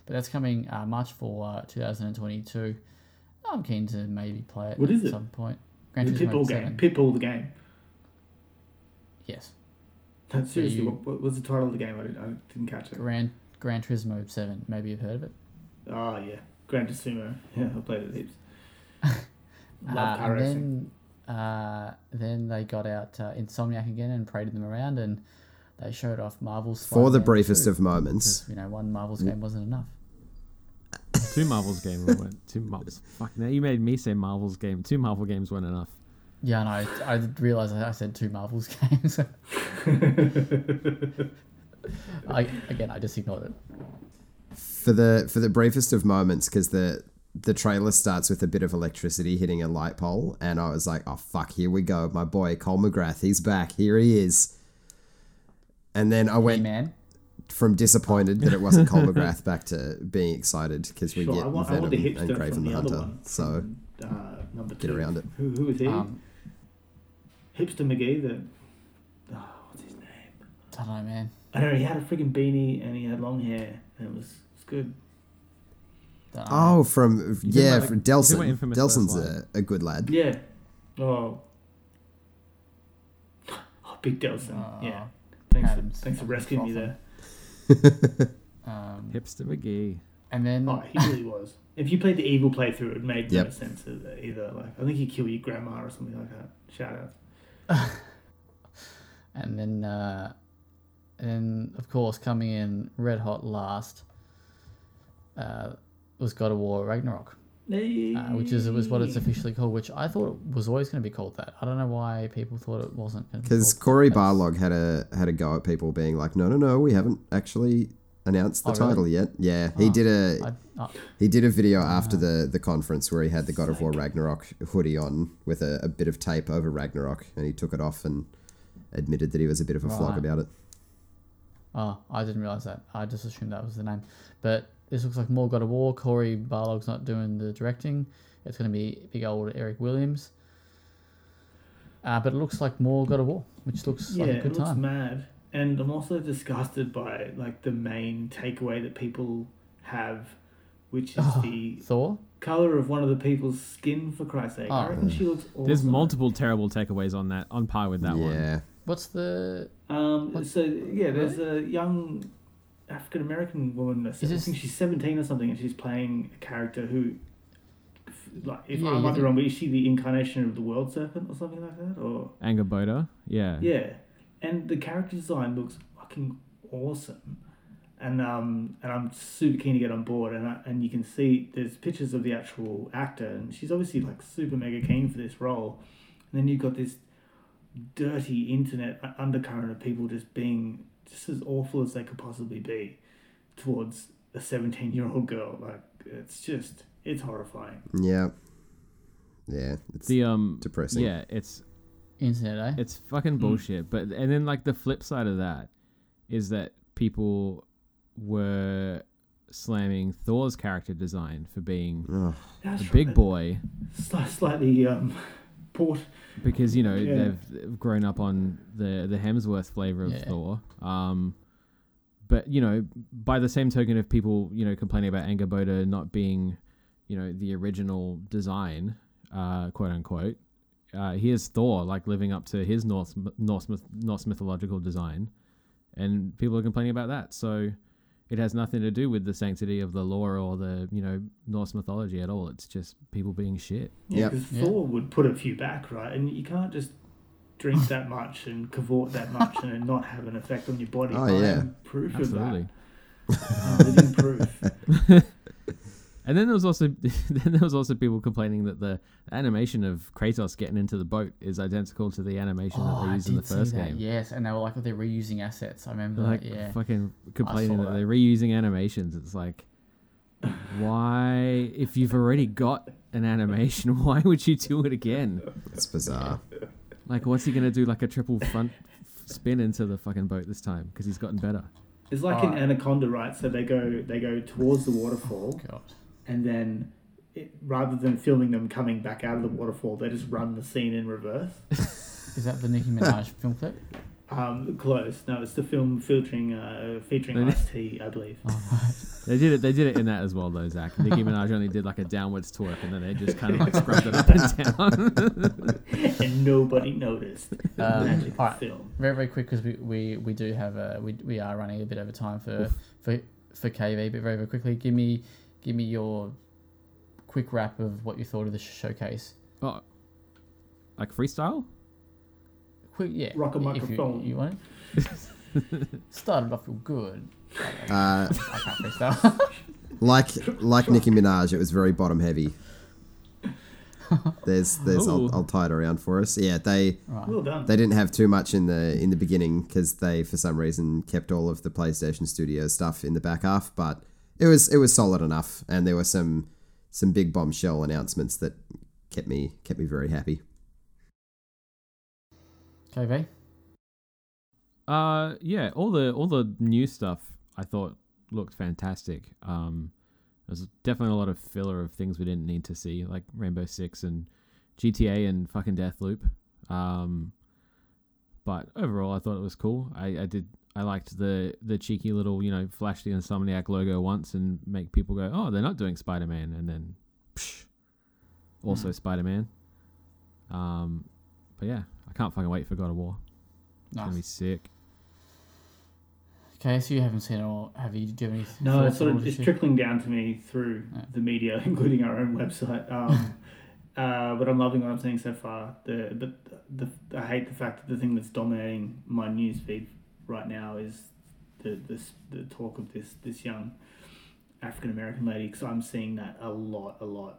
But that's coming March 4, 2022. I'm keen to maybe play it some point. The Pitbull game. Pitbull the game. Yes. That's seriously. What was the title of the game? I didn't catch it. Gran Turismo 7. Maybe you've heard of it. Oh, yeah. Gran Turismo. Yeah, I played it heaps. Love car racing. Then they got out Insomniac again and paraded them around, and they showed off Marvel's Spider-Man for the briefest of moments. Because, one Marvel's game wasn't enough. Two Marvel's game weren't. Two Marvel's. Fuck, now you made me say Marvel's game. Two Marvel games weren't enough. Yeah, and I realised I said two Marvel's games. I just ignored it. For the briefest of moments, because the trailer starts with a bit of electricity hitting a light pole, and I was like, oh fuck, here we go, my boy Cole McGrath, he's back, here he is. And then I went from disappointed that it wasn't Cole McGrath back to being excited, because we get Venom and Kraven the Hunter. So number two. Get around it. Who is he? Hipster McGee, what's his name? I don't know, man. I don't know, he had a freaking beanie and he had long hair. It was good. From Delsin. Delson's a good lad. Yeah. Oh big Delsin. Yeah. Thanks for rescuing me there. Hipster McGee. And then he really was. If you played the evil playthrough, it made no sense either. Like, I think he killed your grandma or something like that. Shout out. And then. And of course, coming in red hot last was God of War Ragnarok, which is what it's officially called. Which I thought it was always going to be called that. I don't know why people thought it wasn't. Because Corey Barlog had a go at people being like, no, we haven't actually announced the title yet. Yeah, he did a video after the conference where he had the God of War Ragnarok hoodie on with a bit of tape over Ragnarok, and he took it off and admitted that he was a bit of a flog about it. Oh, I didn't realize that. I just assumed that was the name. But this looks like more God of War. Corey Barlog's not doing the directing. It's going to be big old Eric Williams. But it looks like more God of War, which looks like a good time. Yeah, it looks mad. And I'm also disgusted by like the main takeaway that people have, which is the Thor color of one of the people's skin. For Christ's sake, I reckon she looks awesome. There's multiple terrible takeaways on that, on par with that one. Yeah. What's the? There's a young African American woman. I think she's 17 or something, and she's playing a character who, I might be wrong, but is she the incarnation of the World Serpent or something like that, or Angaboda? Yeah. Yeah. And the character design looks fucking awesome, and I'm super keen to get on board. And you can see there's pictures of the actual actor, and she's obviously like super mega keen for this role. And then you've got this dirty internet undercurrent of people just being just as awful as they could possibly be towards a 17-year-old girl. Like it's horrifying. Yeah, it's depressing. Yeah, it's. Internet, eh? It's fucking bullshit. And then like the flip side of that is that people were slamming Thor's character design for being a big boy. Slightly port. Because, you know, they've grown up on the Hemsworth flavor of Thor. But, you know, by the same token of people, you know, complaining about Angaboda not being, you know, the original design, quote unquote, here's Thor, like, living up to his Norse mythological design, and people are complaining about that. So it has nothing to do with the sanctity of the lore or the, you know, Norse mythology at all. It's just people being shit. Yeah, because Thor would put a few back, right? And you can't just drink that much and cavort that much and it not have an effect on your body. Oh, yeah. Proof Absolutely. Of that. Living proof. And then there was also people complaining that the animation of Kratos getting into the boat is identical to the animation that they used in the first game. Yes, and they were like, they're reusing assets. I remember fucking complaining that they're reusing animations. It's like, why, if you've already got an animation, why would you do it again? It's bizarre. Like, what's he going to do, like a triple front spin into the fucking boat this time? Because he's gotten better. It's like an Anaconda, right? So they go towards the waterfall. God. And then, rather than filming them coming back out of the waterfall, they just run the scene in reverse. Is that the Nicki Minaj film clip? Close. No, it's the film featuring Ice-T, I believe. Oh, right. They did it in that as well, though, Zach. Nicki Minaj only did like a downwards twerk, and then they just kind of like scrubbed it up and down. And nobody noticed. All right. Film. Very, very quick, because we do have we are running a bit over time for KV, but very, very quickly, give me your quick wrap of what you thought of the showcase. Oh, like freestyle? Quick, yeah. Rock a microphone. You want it? Started off real good. I can't freestyle. like Nicki Minaj, it was very bottom heavy. There's I'll tie it around for us. Yeah, they didn't have too much in the beginning because they for some reason kept all of the PlayStation Studio stuff in the back half, but. It was solid enough, and there were some big bombshell announcements that kept me very happy. KV? All the new stuff I thought looked fantastic. There's definitely a lot of filler of things we didn't need to see, like Rainbow Six and GTA and fucking Deathloop. But overall, I thought it was cool. I liked the cheeky little, you know, flash the Insomniac logo once and make people go, oh, they're not doing Spider-Man, and then psh, also Spider-Man. But yeah, I can't fucking wait for God of War. It's nice. Gonna be sick. Okay, so you haven't seen it all, have you? Do you have any? No, it's trickling down to me through the media, including our own website. But I'm loving what I'm seeing so far. I hate the fact that the thing that's dominating my newsfeed right now is the talk of this young African American lady, because I'm seeing that a lot.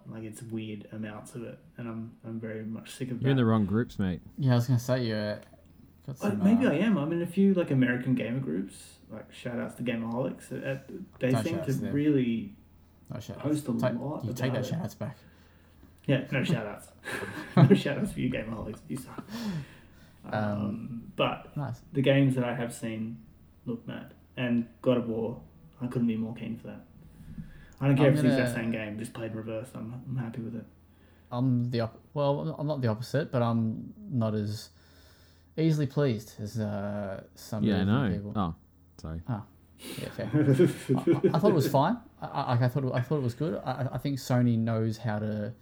Like, it's weird amounts of it, and I'm very much sick of that. You're in the wrong groups, mate. Yeah, I was gonna say you. Maybe I am. I'm in a few like American gamer groups. Like, shout outs to Gameaholics. They seem to really post a lot. You take that shout outs back. Yeah, no shout outs. No shout outs for you Gameaholics. You suck. But nice. The games that I have seen look mad. and God of War. I couldn't be more keen for that. I don't care if it's the exact same game, just played in reverse. I'm happy with it. I'm not the opposite, but I'm not as easily pleased as some people. Oh, sorry. Oh, yeah, fair. I thought it was fine. I thought it was good. I think Sony knows how to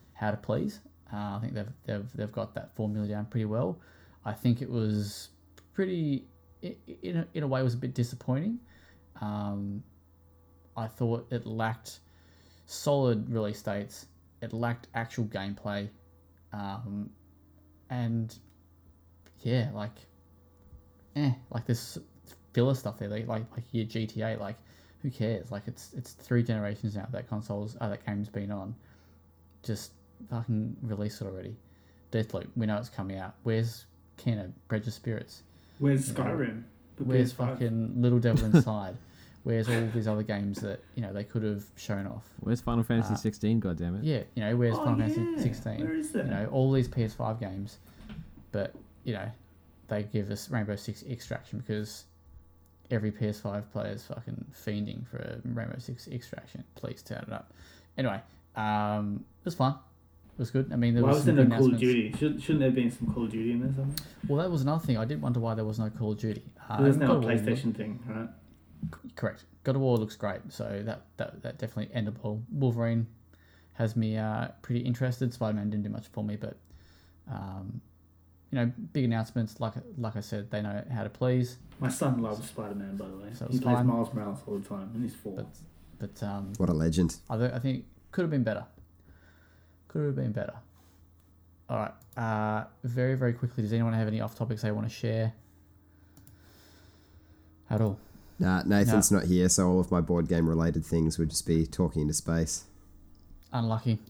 please. I think they've got that formula down pretty well. I think it was pretty, in a way, it was a bit disappointing. I thought it lacked solid release dates. It lacked actual gameplay. This filler stuff there, like your GTA, like who cares? Like it's 3 generations now that game's been on. Just fucking release it already. Deathloop, we know it's coming out. Where's Kena, Bridge of Spirits? Where's Skyrim? Where's PS5? Fucking Little Devil Inside? Where's all these other games that they could have shown off? Where's Final Fantasy 16? Goddamn it! Yeah, where's Final Fantasy 16? Where is that? All these PS5 games, but they give us Rainbow Six Extraction because every PS5 player is fucking fiending for a Rainbow Six Extraction. Please turn it up. Anyway, it was fun. It was good. I mean, there was some good announcements. Why wasn't there Call of Duty? Shouldn't there have been some Call of Duty in there somewhere? Well, that was another thing. I did wonder why there was no Call of Duty. There's no PlayStation thing, right? Correct. God of War looks great, so that definitely ended the ball. Wolverine has me pretty interested. Spider-Man didn't do much for me, but big announcements. Like I said, they know how to please. My son loves Spider-Man, by the way. So he plays Miles Morales all the time, and he's 4. But what a legend! I think it could have been better. All right. Very very quickly, does anyone have any off topics they want to share at all? Nah, Nathan's not here, so all of my board game related things would just be talking into space. Unlucky.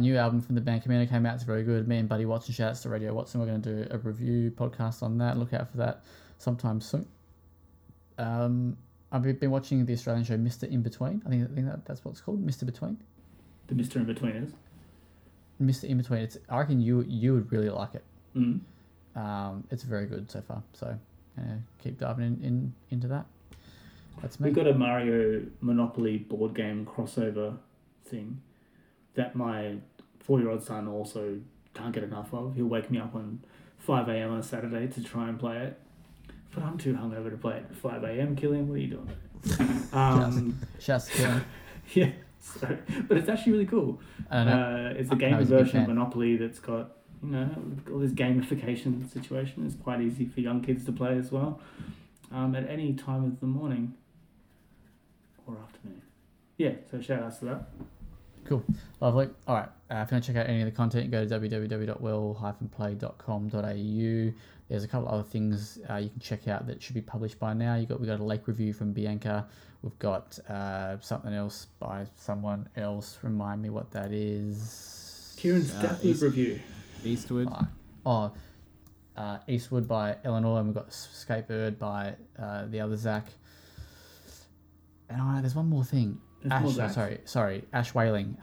New album from the band Commander came out. It's very good. Me and Buddy Watson, shout-outs to Radio Watson. We're going to do a review podcast on that. Look out for that sometime soon. I've been watching the Australian show Mr. In Between. I think that's what it's called, Mr. Between. The Mr. In Between is? Mr. In Between. I reckon you would really like it. Mm. It's very good so far. So keep diving into that. We've got a Mario Monopoly board game crossover thing that my 4-year-old son also can't get enough of. He'll wake me up on 5 a.m. on a Saturday to try and play it. But I'm too hungover to play it at 5 a.m. Killian, what are you doing? Just Killian. Yeah, so, but it's actually really cool. It's a game version of Monopoly that's got, all this gamification situation. It's quite easy for young kids to play as well. At any time of the morning. Or afternoon. Yeah, so shout outs to that. Cool. Lovely. All right. If you want to check out any of the content, go to www.well-play.com.au. There's a couple other things you can check out that should be published by now. We've got a lake review from Bianca. We've got something else by someone else. Remind me what that is. Kieran's Deathloop review. Eastwood. Eastwood by Eleanor, and we've got Skatebird by the other Zach. And there's one more thing. Ash Whaling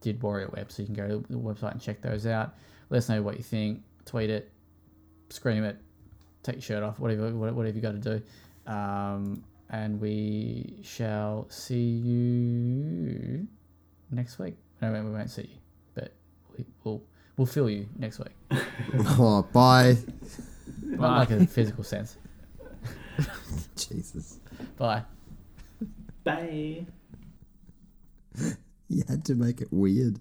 did Warrior Web, so you can go to the website and check those out. Let us know what you think. Tweet it, scream it, take your shirt off, whatever you got to do. And we shall see you next week. No, we won't see you, but we'll feel you next week. Oh, bye. Not like a physical sense. Jesus. Bye. Bye. You had to make it weird.